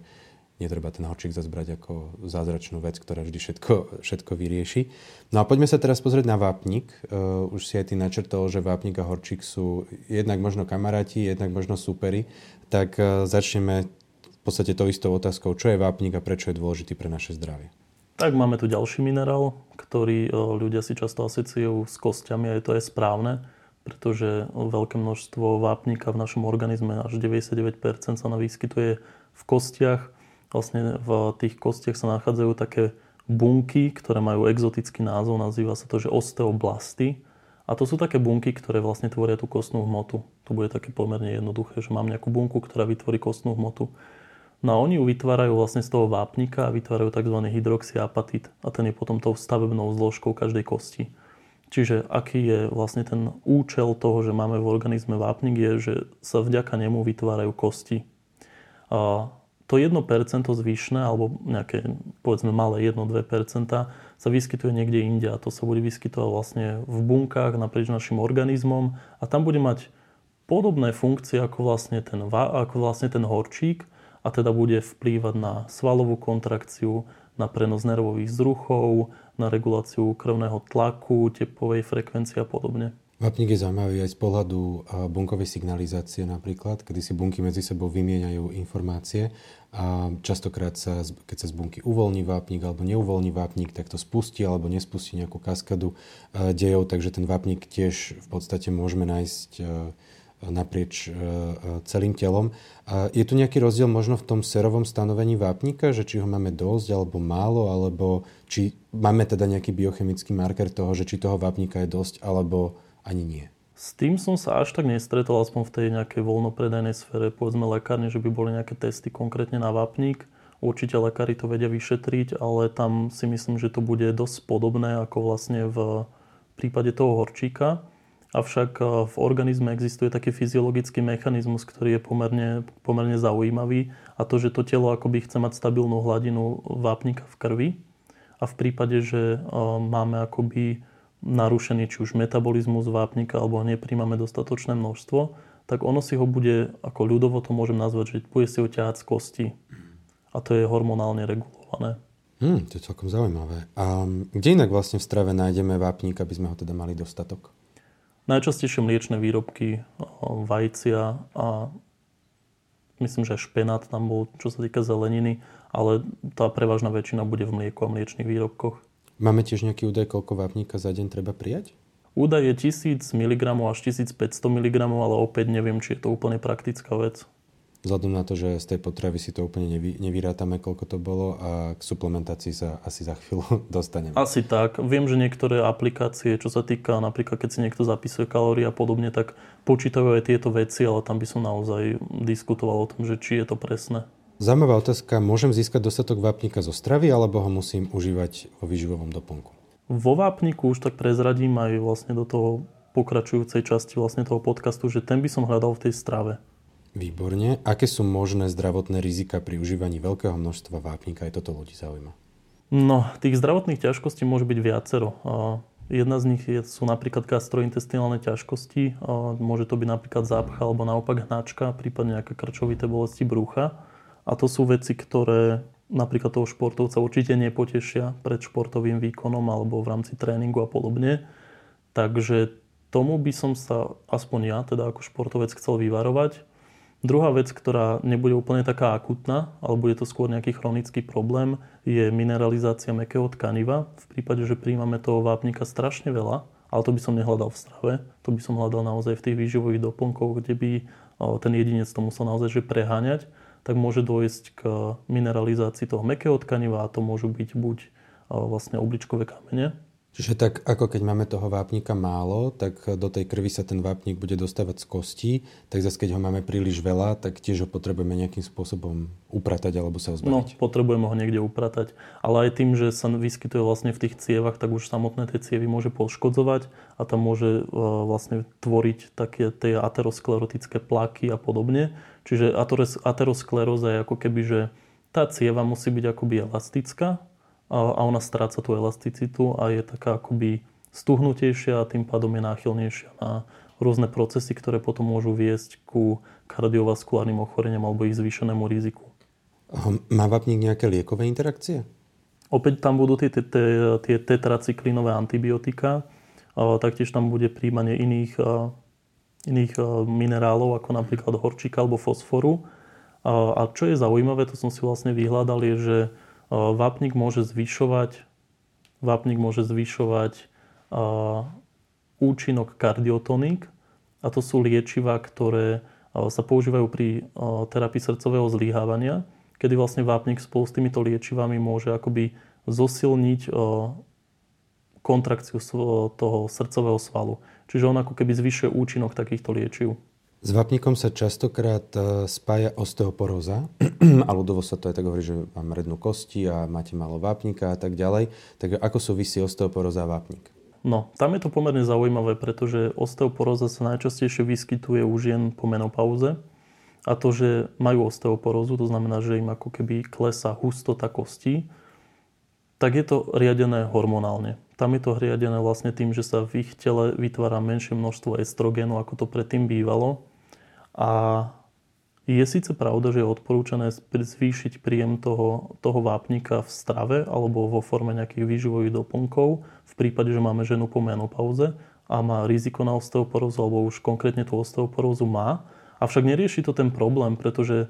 netreba ten horčík zazbrať ako zázračnú vec, ktorá vždy všetko vyrieši. No a poďme sa teraz pozrieť na vápnik. Už si aj ty načrtol, že vápnik a horčík sú jednak možno kamaráti, jednak možno súperi. Tak začneme v podstate tou istou otázkou, čo je vápnik a prečo je dôležitý pre naše zdravie. Tak máme tu ďalší minerál, ktorý ľudia si často asociujú s kostiami a je to aj správne, pretože veľké množstvo vápnika v našom organizme, až 99% sa vyskytuje v kostiach. Vlastne v tých kostiach sa nachádzajú také bunky, ktoré majú exotický názov, nazýva sa to, že osteoblasty. A to sú také bunky, ktoré vlastne tvoria tú kostnú hmotu. To bude také pomerne jednoduché, že mám nejakú bunku, ktorá vytvorí kostnú hmotu. No a oni ju vytvárajú vlastne z toho vápnika a vytvárajú tzv. Hydroxyapatit. A ten je potom tou stavebnou zložkou každej kosti. Čiže aký je vlastne ten účel toho, že máme v organizme vápnik, je, že sa vďaka nemu vytvárajú kosti. A to 1% zvyšné, alebo nejaké, povedzme, malé 1-2% sa vyskytuje niekde inde a to sa bude vyskytovať vlastne v bunkách naprieč našim organizmom a tam bude mať podobné funkcie ako vlastne ten horčík a teda bude vplývať na svalovú kontrakciu, na prenos nervových vzruchov, na reguláciu krvného tlaku, tepovej frekvencie a podobne. Vápnik je zaujímavý aj z pohľadu bunkovej signalizácie napríklad, kedy si bunky medzi sebou vymieňajú informácie a častokrát, keď sa z bunky uvoľní vápnik alebo neuvoľní vápnik, tak to spustí alebo nespustí nejakú kaskadu dejov, takže ten vápnik tiež v podstate môžeme nájsť naprieč celým telom. Je tu nejaký rozdiel možno v tom serovom stanovení vápnika, že či ho máme dosť alebo málo, alebo či máme teda nejaký biochemický marker toho, že či toho vápnika je dosť alebo ani nie. S tým som sa až tak nestretol, aspoň v tej nejakej voľnopredajnej sfére, povedzme lekárne, že by boli nejaké testy konkrétne na vápnik. Určite lekári to vedia vyšetriť, ale tam si myslím, že to bude dosť podobné ako vlastne v prípade toho horčíka. Avšak v organizme existuje taký fyziologický mechanizmus, ktorý je pomerne zaujímavý a to, že to telo akoby chce mať stabilnú hladinu vápnika v krvi a v prípade, že máme akoby narušený či už metabolizmus vápnika alebo nepríjmame dostatočné množstvo, tak ono si ho bude, ako ľudovo to môžem nazvať, že bude si ho ťahať z kosti. A to je hormonálne regulované. To je celkom zaujímavé. A kde inak vlastne v strave nájdeme vápnik, aby sme ho teda mali dostatok? Najčastejšie mliečne výrobky, vajcia a myslím, že špenát tam bol, čo sa týka zeleniny, ale tá prevažná väčšina bude v mlieku a mliečnych výrobkoch. Máme tiež nejaký údaj, koľko vápnika za deň treba prijať? Údaj je 1000 mg až 1500 mg, ale opäť neviem, či je to úplne praktická vec. Vzhľadom na to, že z tej potravy si to úplne nevyrátame, koľko to bolo a k suplementácii sa asi za chvíľu dostaneme. Asi tak. Viem, že niektoré aplikácie, čo sa týka napríklad, keď si niekto zapisuje kalórie a podobne, tak počítajú aj tieto veci, ale tam by som naozaj diskutoval o tom, že či je to presné. Zaujímavá otázka, môžem získať dostatok vápnika zo stravy, alebo ho musím užívať vo výživovom doplnku? Vo vápniku už tak prezradím aj vlastne do toho pokračujúcej časti vlastne toho podcastu, že ten by som hľadal v tej strave. Výborne. Aké sú možné zdravotné rizika pri užívaní veľkého množstva vápnika? Aj toto ľudí zaujíma. No, tých zdravotných ťažkostí môže byť viacero. Jedna z nich sú napríklad gastrointestinálne ťažkosti. Môže to byť napríklad zápcha alebo naopak hnačka, prípadne nejaké krčovité bolesti brucha. A to sú veci, ktoré napríklad toho športovca určite nepotešia pred športovým výkonom alebo v rámci tréningu a podobne. Takže tomu by som sa, aspoň ja, teda ako športovec, chcel vyvarovať. Druhá vec, ktorá nebude úplne taká akutná, alebo je to skôr nejaký chronický problém, je mineralizácia mäkkého tkaniva. V prípade, že príjmame toho vápnika strašne veľa, ale to by som nehľadal v strave, to by som hľadal naozaj v tých výživových doplnkoch, kde by ten jedinec to musel naozaj že preháňať, tak môže dôjsť k mineralizácii toho mäkkého tkaniva a to môžu byť buď vlastne obličkové kamene. Čiže tak, ako keď máme toho vápnika málo, tak do tej krvi sa ten vápnik bude dostávať z kostí, tak zase keď ho máme príliš veľa, tak tiež ho potrebujeme nejakým spôsobom upratať alebo sa ho zbaviť. No, potrebujeme ho niekde upratať, ale aj tým, že sa vyskytuje vlastne v tých cievach, tak už samotné tie cievy môže poškodzovať a tam môže vlastne tvoriť také tie aterosklerotické plaky a podobne. Čiže ateroskleróza je ako keby, že tá cieva musí byť akoby elastická, a ona stráca tú elasticitu a je taká akoby stuhnutejšia a tým pádom je náchylnejšia na rôzne procesy, ktoré potom môžu viesť ku kardiovaskulárnym ochoreniam alebo ich zvýšenému riziku. Má vápnik nejaké liekové interakcie? Opäť tam budú tie tetracyklinové antibiotika, taktiež tam bude príjmanie iných minerálov ako napríklad horčíka alebo fosforu. A čo je zaujímavé, to som si vlastne vyhľadal, je, že vápnik môže zvyšovať účinok kardiotoník a to sú liečivá, ktoré sa používajú pri terapii srdcového zlyhávania, kedy vlastne vápnik spolu s týmito liečivami môže akoby zosilniť kontrakciu toho srdcového svalu. Čiže on ako keby zvyšuje účinok takýchto liečiv. S vápnikom sa častokrát spája osteoporóza a ľudovo sa to aj tak hovorí, že mám rednú kosti a máte málo vápnika a tak ďalej. Takže ako súvisí osteoporóza a vápnik? No, tam je to pomerne zaujímavé, pretože osteoporóza sa najčastejšie vyskytuje u žien po menopauze a to, že majú osteoporózu, to znamená, že im ako keby klesá hustota kostí, tak je to riadené hormonálne. Tam je to riadené vlastne tým, že sa v ich tele vytvára menšie množstvo estrogénu, ako to predtým bývalo. A je síce pravda, že je odporúčané zvýšiť príjem toho vápnika v strave alebo vo forme nejakých výživových doplnkov v prípade, že máme ženu po menopauze a má riziko na osteoporózu alebo už konkrétne tú osteoporózu má. Avšak nerieši to ten problém, pretože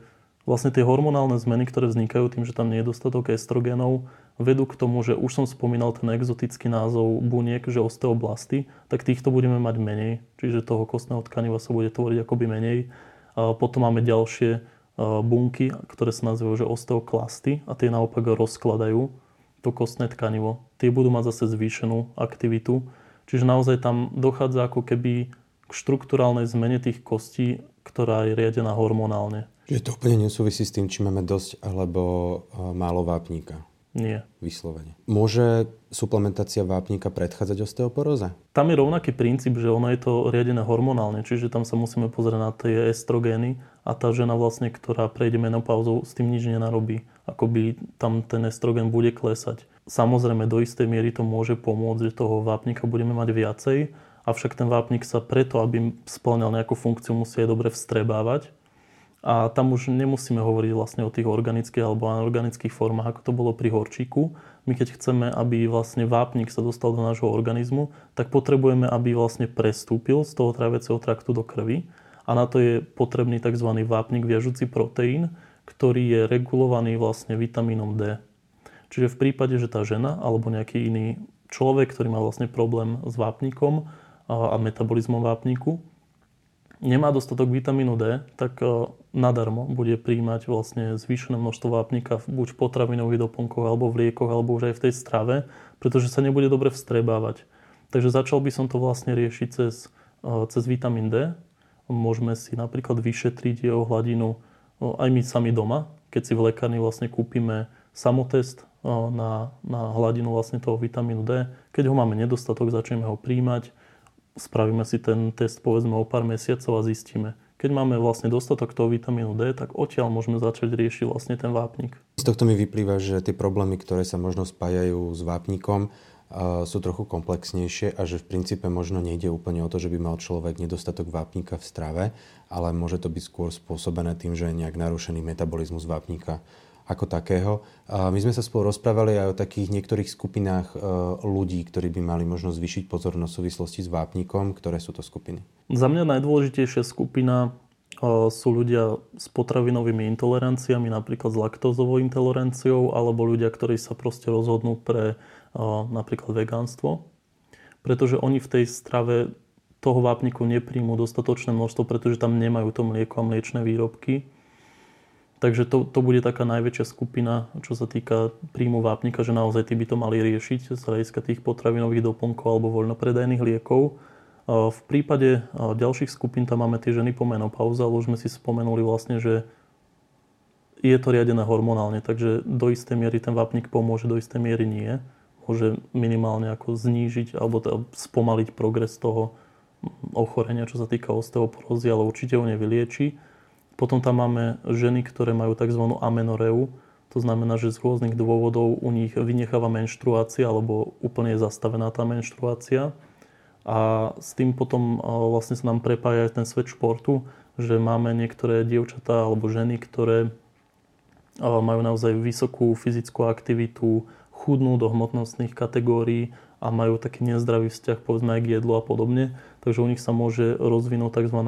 vlastne tie hormonálne zmeny, ktoré vznikajú tým, že tam nie je dostatok estrogénov, vedú k tomu, že už som spomínal ten exotický názov buniek, že osteoblasty, tak týchto budeme mať menej. Čiže toho kostného tkaniva sa bude tvoriť akoby menej. A potom máme ďalšie bunky, ktoré sa nazývajú že osteoklasty a tie naopak rozkladajú to kostné tkanivo. Tie budú mať zase zvýšenú aktivitu. Čiže naozaj tam dochádza ako keby k štrukturálnej zmene tých kostí, ktorá je riadená hormonálne. Čiže to úplne nesúvisí s tým, či máme dosť alebo málo vápnika. Nie. Vyslovene. Môže suplementácia vápnika predchádzať osteoporóze? Tam je rovnaký princíp, že ono je to riadené hormonálne, čiže tam sa musíme pozrieť na tie estrogény a tá žena vlastne, ktorá prejde menopauzou, s tým nič nenarobí. Akoby tam ten estrogen bude klesať. Samozrejme, do istej miery to môže pomôcť, že toho vápnika budeme mať viacej, avšak ten vápnik sa preto, aby spĺňal nejakú funkciu, musí aj dobre vstrebávať. A tam už nemusíme hovoriť vlastne o tých organických alebo anorganických formách, ako to bolo pri horčíku. My keď chceme, aby vlastne vápnik sa dostal do nášho organizmu, tak potrebujeme, aby vlastne prestúpil z toho tráviaceho traktu do krvi. A na to je potrebný tzv. Vápnik viažúci proteín, ktorý je regulovaný vlastne vitamínom D. Čiže v prípade, že tá žena alebo nejaký iný človek, ktorý má vlastne problém s vápnikom a metabolizmom vápniku, nemá dostatok vitamínu D, tak nadarmo bude príjmať vlastne zvýšené množstvo vápnika buď v potravinových doplnkoch, alebo v liekoch, alebo už aj v tej strave, pretože sa nebude dobre vstrebávať. Takže začal by som to vlastne riešiť cez vitamín D. Môžeme si napríklad vyšetriť jeho hladinu aj my sami doma, keď si v lekárni vlastne kúpime samotest na hladinu vlastne toho vitamínu D. Keď ho máme nedostatok, začneme ho príjmať. Spravíme si ten test povedzme o pár mesiacov a zistíme, Keď máme vlastne dostatok toho vitamínu D, tak odtiaľ môžeme začať riešiť vlastne ten vápnik. Z tohto mi vyplýva, že tie problémy, ktoré sa možno spájajú s vápnikom, sú trochu komplexnejšie a že v princípe možno nejde úplne o to, že by mal človek nedostatok vápnika v strave, ale môže to byť skôr spôsobené tým, že je nejak narušený metabolizmus vápnika ako takého. My sme sa spolu rozprávali aj o takých niektorých skupinách ľudí, ktorí by mali možnosť zvýšiť pozornosť v súvislosti s vápnikom. Ktoré sú to skupiny? Za mňa najdôležitejšia skupina sú ľudia s potravinovými intoleranciami, napríklad s laktózovou intoleranciou, alebo ľudia, ktorí sa proste rozhodnú pre napríklad vegánstvo, pretože oni v tej strave toho vápniku nepríjmú dostatočné množstvo, pretože tam nemajú to mlieko a mliečne výrobky. Takže to bude taká najväčšia skupina, čo sa týka príjmu vápnika, že naozaj tí by to mali riešiť z hľadiska tých potravinových doplnkov alebo voľnopredajných liekov. V prípade ďalších skupín tam máme tie ženy po menopauze, ale už sme si spomenuli vlastne, že je to riadené hormonálne, takže do istej miery ten vápnik pomôže, do istej miery nie. Môže minimálne ako znížiť alebo spomaliť progres toho ochorenia, čo sa týka osteoporózy, ale určite ho nevylieči. Potom tam máme ženy, ktoré majú tzv. Amenoreu, to znamená, že z rôznych dôvodov u nich vynecháva menštruácia alebo úplne je zastavená tá menštruácia. A s tým potom vlastne sa nám prepája ten svet športu, že máme niektoré dievčatá alebo ženy, ktoré majú naozaj vysokú fyzickú aktivitu, chudnú do hmotnostných kategórií a majú taký nezdravý vzťah povedzme aj k jedlu a podobne. Takže u nich sa môže rozvinúť tzv.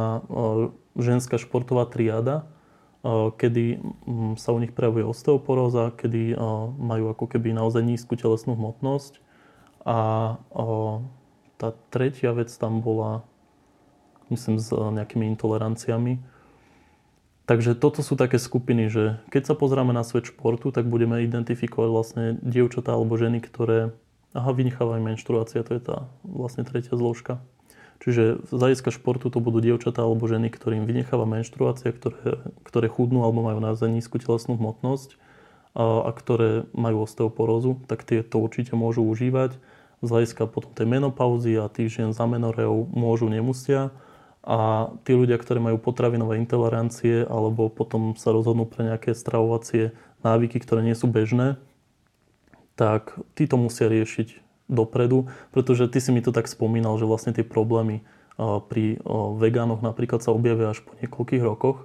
Ženská športová triáda, kedy sa u nich prejavuje osteoporóza, kedy majú ako keby naozaj nízku telesnú hmotnosť. A tá tretia vec tam bola, myslím, s nejakými intoleranciami. Takže toto sú také skupiny, že keď sa pozráme na svet športu, tak budeme identifikovať vlastne dievčatá alebo ženy, ktoré vynechávajú menštruácia, to je tá vlastne tretia zložka. Čiže z hľadiska športu to budú dievčatá alebo ženy, ktorým vynecháva menštruácia, ktoré chudnú alebo majú naozaj nízku telesnú hmotnosť a ktoré majú osteoporózu, tak tie to určite môžu užívať. Z hľadiska potom tej menopauzy a tých žien s amenoreou môžu, nemusia. A tí ľudia, ktorí majú potravinové intolerancie alebo potom sa rozhodnú pre nejaké stravovacie návyky, ktoré nie sú bežné, tak tí to musia riešiť dopredu, pretože ty si mi to tak spomínal, že vlastne tie problémy pri vegánoch napríklad sa objavia až po niekoľkých rokoch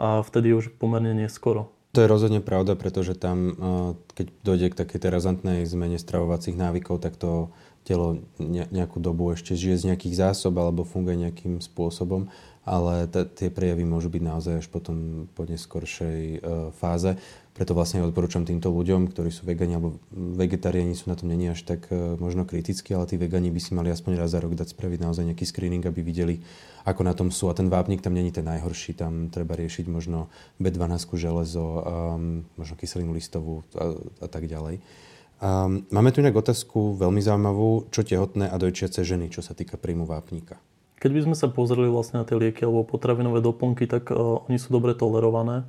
a vtedy už pomerne neskoro. To je rozhodne pravda, pretože tam, keď dojde k takej razantnej zmene stravovacích návykov, tak to telo nejakú dobu ešte žije z nejakých zásob alebo funguje nejakým spôsobom, ale tie prejavy môžu byť naozaj až potom po neskoršej fáze. Preto vlastne odporúčam týmto ľuďom, ktorí sú vegani alebo vegetariáni, sú na tom nie až tak možno kriticky, ale tí vegani by si mali aspoň raz za rok dať spraviť naozaj nejaký screening, aby videli, ako na tom sú. A ten vápnik tam nie je ten najhorší, tam treba riešiť možno B12, železo, možno kyselinu listovú a tak ďalej. Máme tu inak otázku veľmi zaujímavú, čo tehotné a dojčiace ženy, čo sa týka príjmu vápnika. Keď by sme sa pozreli vlastne na tie lieky alebo potravinové doplnky, tak oni sú dobre tolerované.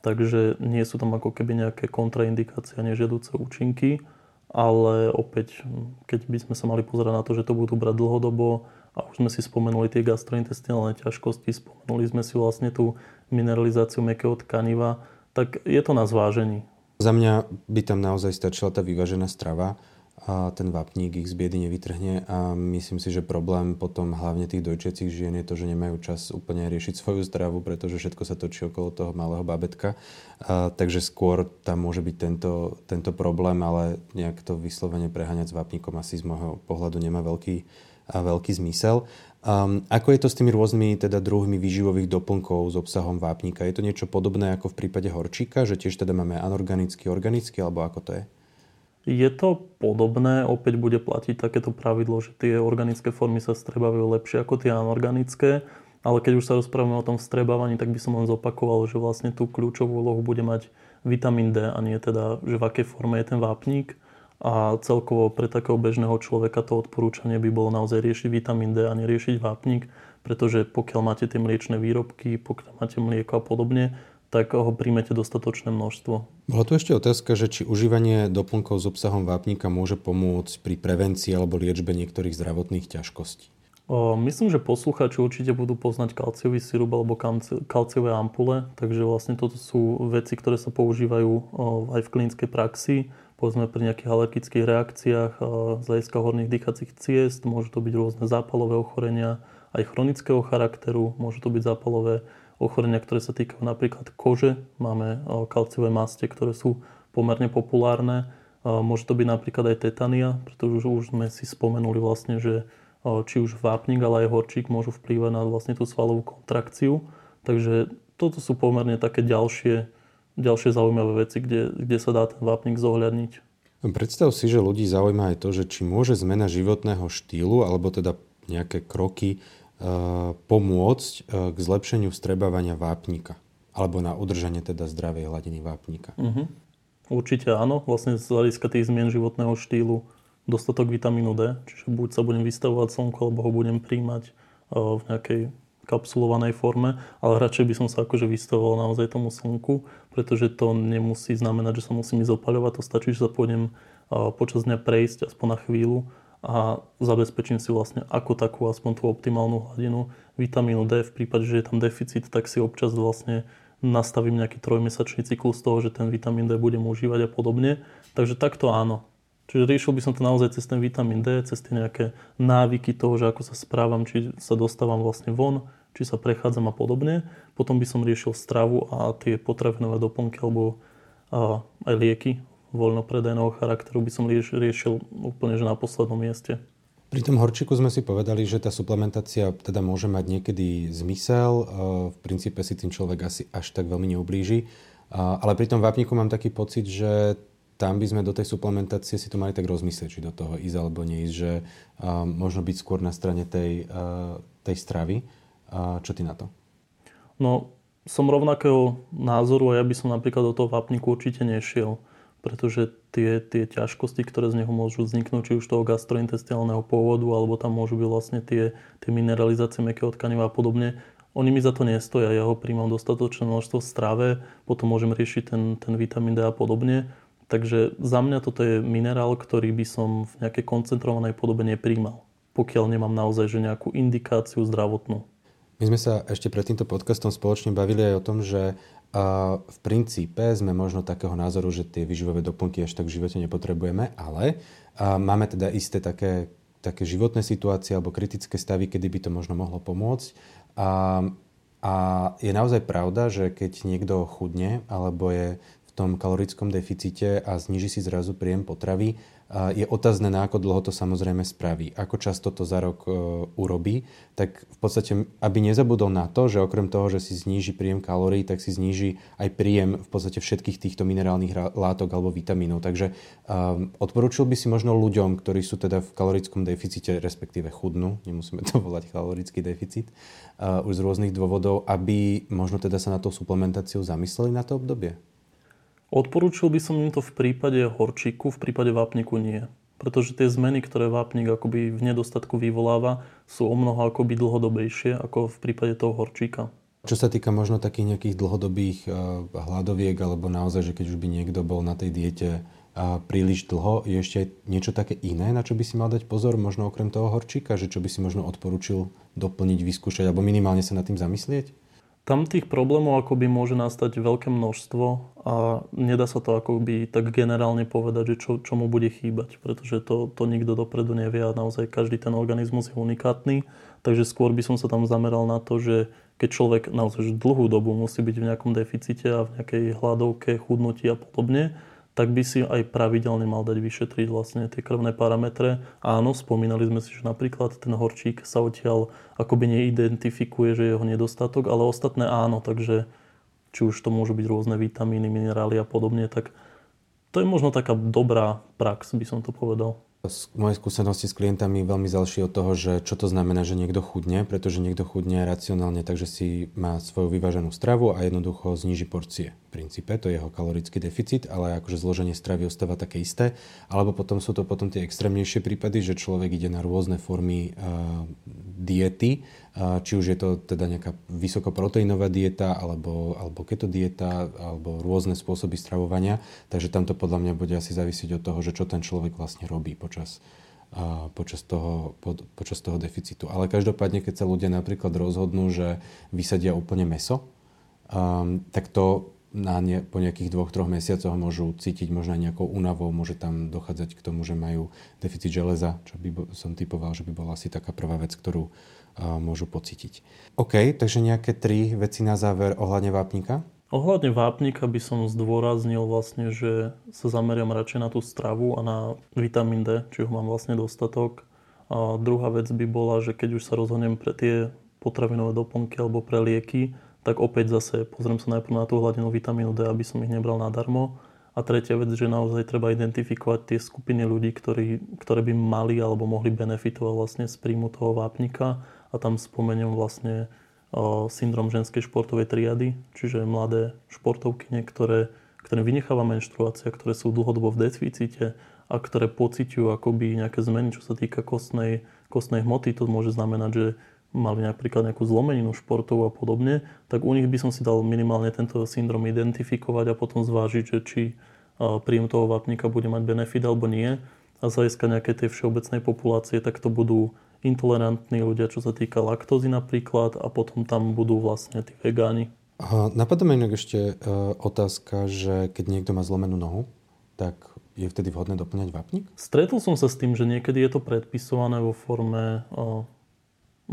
Takže nie sú tam ako keby nejaké kontraindikácie a nežiaduce účinky, ale opäť, keď by sme sa mali pozerať na to, že to budú brať dlhodobo, a už sme si spomenuli tie gastrointestinálne ťažkosti, spomenuli sme si vlastne tú mineralizáciu mäkkého tkaniva, tak je to na zvážení. Za mňa by tam naozaj stačila tá vyvážená strava a ten vápnik ich z biedy nevytrhne a myslím si, že problém potom hlavne tých dojčiacich žien je to, že nemajú čas úplne riešiť svoju stravu, pretože všetko sa točí okolo toho malého bábätka. Takže skôr tam môže byť tento problém, ale nejak to vyslovene preháňať s vápnikom asi z môjho pohľadu nemá veľký zmysel. Ako je to s tými rôznymi teda druhmi výživových doplnkov s obsahom vápnika? Je to niečo podobné ako v prípade horčíka, že tiež teda máme anorganický, organický, alebo ako to je? Je to podobné, opäť bude platiť takéto pravidlo, že tie organické formy sa vstrebávajú lepšie ako tie anorganické, ale keď už sa rozprávame o tom vstrebávaní, tak by som len zopakoval, že vlastne tú kľúčovú úlohu bude mať vitamín D a nie teda, že v akej forme je ten vápnik a celkovo pre takého bežného človeka to odporúčanie by bolo naozaj riešiť vitamín D a neriešiť vápnik, pretože pokiaľ máte tie mliečne výrobky, pokiaľ máte mlieko a podobne, tak ho príjmete dostatočné množstvo. Bola tu ešte otázka, že či užívanie doplnkov s obsahom vápnika môže pomôcť pri prevencii alebo liečbe niektorých zdravotných ťažkostí. Myslím, že poslucháči určite budú poznať kalciový sirup alebo kalciové ampule, takže vlastne toto sú veci, ktoré sa používajú aj v klinickej praxi, povedzme pri nejakých alergických reakciách, z hľadiska horných dýchacích ciest, môžu to byť rôzne zápalové ochorenia, aj chronického charakteru, môžu to byť zápalové ochorenia, ktoré sa týkajú napríklad kože, máme kalciové maste, ktoré sú pomerne populárne, môže to byť napríklad aj tetania, pretože už sme si spomenuli vlastne, že či už vápnik, ale aj horčík môžu vplývať na vlastne tú svalovú kontrakciu. Takže toto sú pomerne také ďalšie zaujímavé veci, kde sa dá ten vápnik zohľadniť. Predstav si, že ľudí zaujíma aj to, že či môže zmena životného štýlu alebo teda nejaké kroky pomôcť k zlepšeniu vstrebávania vápnika alebo na udržanie teda zdravej hladiny vápnika. Určite áno, vlastne z hľadiska tých zmien životného štýlu dostatok vitamínu D, čiže buď sa budem vystavovať slnku, alebo ho budem príjmať v nejakej kapsulovanej forme, ale radšej by som sa akože vystavoval naozaj tomu slnku, pretože to nemusí znamenať, že sa musím ísť opaľovať, to stačí, že sa pôjdem počas dňa prejsť aspoň na chvíľu a zabezpečím si vlastne ako takú aspoň tú optimálnu hladinu vitamínu D. V prípade, že je tam deficit, tak si občas vlastne nastavím nejaký 3-mesačný cyklus toho, že ten vitamín D budem užívať a podobne. Takže takto áno. Čiže riešil by som to naozaj cez ten vitamín D, cez tie nejaké návyky toho, že ako sa správam, či sa dostávam vlastne von, či sa prechádzam a podobne. Potom by som riešil stravu a tie potravinové doplnky alebo aj lieky voľnopredajného charakteru by som riešil úplne že na poslednom mieste. Pri tom horčiku sme si povedali, že tá suplementácia teda môže mať niekedy zmysel. V princípe si tým človek asi až tak veľmi neublíži. Ale pri tom vápniku mám taký pocit, že tam by sme do tej suplementácie si to mali tak rozmyslieť, či do toho ísť alebo neísť, že možno byť skôr na strane tej stravy. Čo ty na to? No, som rovnakého názoru a ja by som napríklad do toho vápniku určite nešiel, pretože tie ťažkosti, ktoré z neho môžu vzniknúť, či už toho gastrointestinálneho pôvodu, alebo tam môžu byť vlastne tie mineralizácie mäkkého tkaniva a podobne, oni mi za to nestoja. Ja ho príjmam dostatočné množstvo v strave, potom môžem riešiť ten vitamín D a podobne. Takže za mňa toto je minerál, ktorý by som v nejakej koncentrovanej podobe nepríjmal, pokiaľ nemám naozaj že nejakú indikáciu zdravotnú. My sme sa ešte pred týmto podcastom spoločne bavili aj o tom, že v princípe sme možno takého názoru, že tie výživové doplnky až tak v živote nepotrebujeme, ale máme teda isté také životné situácie alebo kritické stavy, kedy by to možno mohlo pomôcť. A je naozaj pravda, že keď niekto chudne alebo je v tom kalorickom deficite a zniží si zrazu príjem potravy, je otázne, na ako dlho to samozrejme spraví. Ako často to za rok urobí, tak v podstate, aby nezabudol na to, že okrem toho, že si zníži príjem kalórií, tak si zníži aj príjem v podstate všetkých týchto minerálnych látok alebo vitamínov. Takže odporúčil by si možno ľuďom, ktorí sú teda v kalorickom deficite, respektíve chudnú, nemusíme to volať kalorický deficit, už z rôznych dôvodov, aby možno teda sa na tú suplementáciu zamysleli na to obdobie. Odporúčil by som im to v prípade horčíku, v prípade vápniku nie. Pretože tie zmeny, ktoré vápnik akoby v nedostatku vyvoláva, sú omnoho akoby dlhodobejšie ako v prípade toho horčíka. Čo sa týka možno takých nejakých dlhodobých hladoviek, alebo naozaj, že keď už by niekto bol na tej diete príliš dlho, je ešte niečo také iné, na čo by si mal dať pozor, možno okrem toho horčíka, že čo by si možno odporúčil doplniť, vyskúšať, alebo minimálne sa nad tým zamyslieť? Tam tých problémov akoby môže nastať veľké množstvo a nedá sa to akoby tak generálne povedať, že čo mu bude chýbať, pretože to nikto dopredu nevie a naozaj každý ten organizmus je unikátny, takže skôr by som sa tam zameral na to, že keď človek naozaj dlhú dobu musí byť v nejakom deficite a v nejakej hladovke, chudnutí a podobne, tak by si aj pravidelne mal dať vyšetriť vlastne tie krvné parametre. Áno, spomínali sme si, že napríklad ten horčík sa odtiaľ akoby neidentifikuje, že je jeho nedostatok, ale ostatné áno, takže či už to môžu byť rôzne vitamíny, minerály a podobne, tak to je možno taká dobrá prax, by som to povedal. Z mojej skúsenosti s klientami veľmi záleží od toho, že čo to znamená, že niekto chudne, pretože niekto chudne racionálne, takže si má svoju vyváženú stravu a jednoducho zníži porcie. V princípe to je jeho kalorický deficit, ale akože zloženie stravy ostáva také isté. Alebo potom sú to tie extrémnejšie prípady, že človek ide na rôzne formy diety, či už je to teda nejaká vysokoproteínová dieta alebo keto dieta, alebo rôzne spôsoby stravovania. Takže tam to podľa mňa bude asi závisieť od toho, že čo ten človek vlastne robí počas počas toho deficitu. Ale každopádne, keď sa ľudia napríklad rozhodnú, že vysadia úplne mäso, tak to po nejakých 2-3 mesiacoch môžu cítiť možno nejakou únavou, môže tam dochádzať k tomu, že majú deficit železa, čo by som typoval, že by bola asi taká prvá vec, ktorú môžu pocítiť. OK, takže nejaké 3 veci na záver ohľadne vápnika? Ohľadne vápnika by som zdôraznil vlastne, že sa zameriam radšej na tú stravu a na vitamín D, či ho mám vlastne dostatok. A druhá vec by bola, že keď už sa rozhodnem pre tie potravinové doplnky alebo pre lieky, tak opäť zase pozriem sa najprv na tú hladinu vitamínu D, aby som ich nebral nadarmo. A tretia vec, že naozaj treba identifikovať tie skupiny ľudí, ktoré by mali alebo mohli benefitovať vlastne z príjmu toho vápnika. A tam spomeniem vlastne syndrom ženskej športovej triady, čiže mladé športovky, ktoré vynecháva menštruácia, ktoré sú dlhodobo v deficite a ktoré pociťujú akoby nejaké zmeny, čo sa týka kostnej hmoty. To môže znamenať, že mali napríklad nejakú zlomeninu športovú a podobne, tak u nich by som si dal minimálne tento syndrom identifikovať a potom zvážiť, že či príjem toho vápnika bude mať benefit alebo nie. A z hľadiska nejakej tej všeobecnej populácie, tak to budú intolerantní ľudia, čo sa týka laktózy napríklad, a potom tam budú vlastne tí vegáni. Napadá ma inak ešte otázka, že keď niekto má zlomenú nohu, tak je vtedy vhodné doplňať vápnik? Stretol som sa s tým, že niekedy je to predpisované vo forme,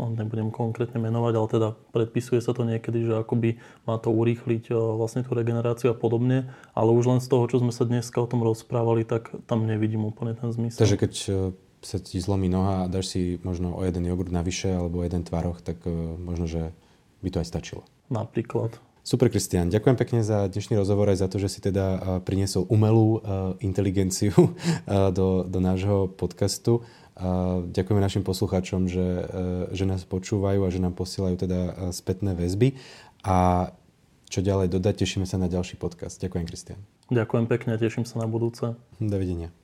nebudem konkrétne menovať, ale teda predpisuje sa to niekedy, že akoby má to urýchliť vlastne tú regeneráciu a podobne, ale už len z toho, čo sme sa dneska o tom rozprávali, tak tam nevidím úplne ten zmysel. Takže keď sa ti zlomí noha a dáš si možno o jeden jogurt navyše alebo jeden tvaroh, tak možno, že by to aj stačilo. Napríklad. Super, Kristian. Ďakujem pekne za dnešný rozhovor aj za to, že si teda priniesol umelú inteligenciu do nášho podcastu. Ďakujeme našim poslucháčom, že nás počúvajú a že nám posielajú teda spätné väzby. A čo ďalej dodať, tešíme sa na ďalší podcast. Ďakujem, Kristian. Ďakujem pekne, teším sa na budúce. Dovidenia.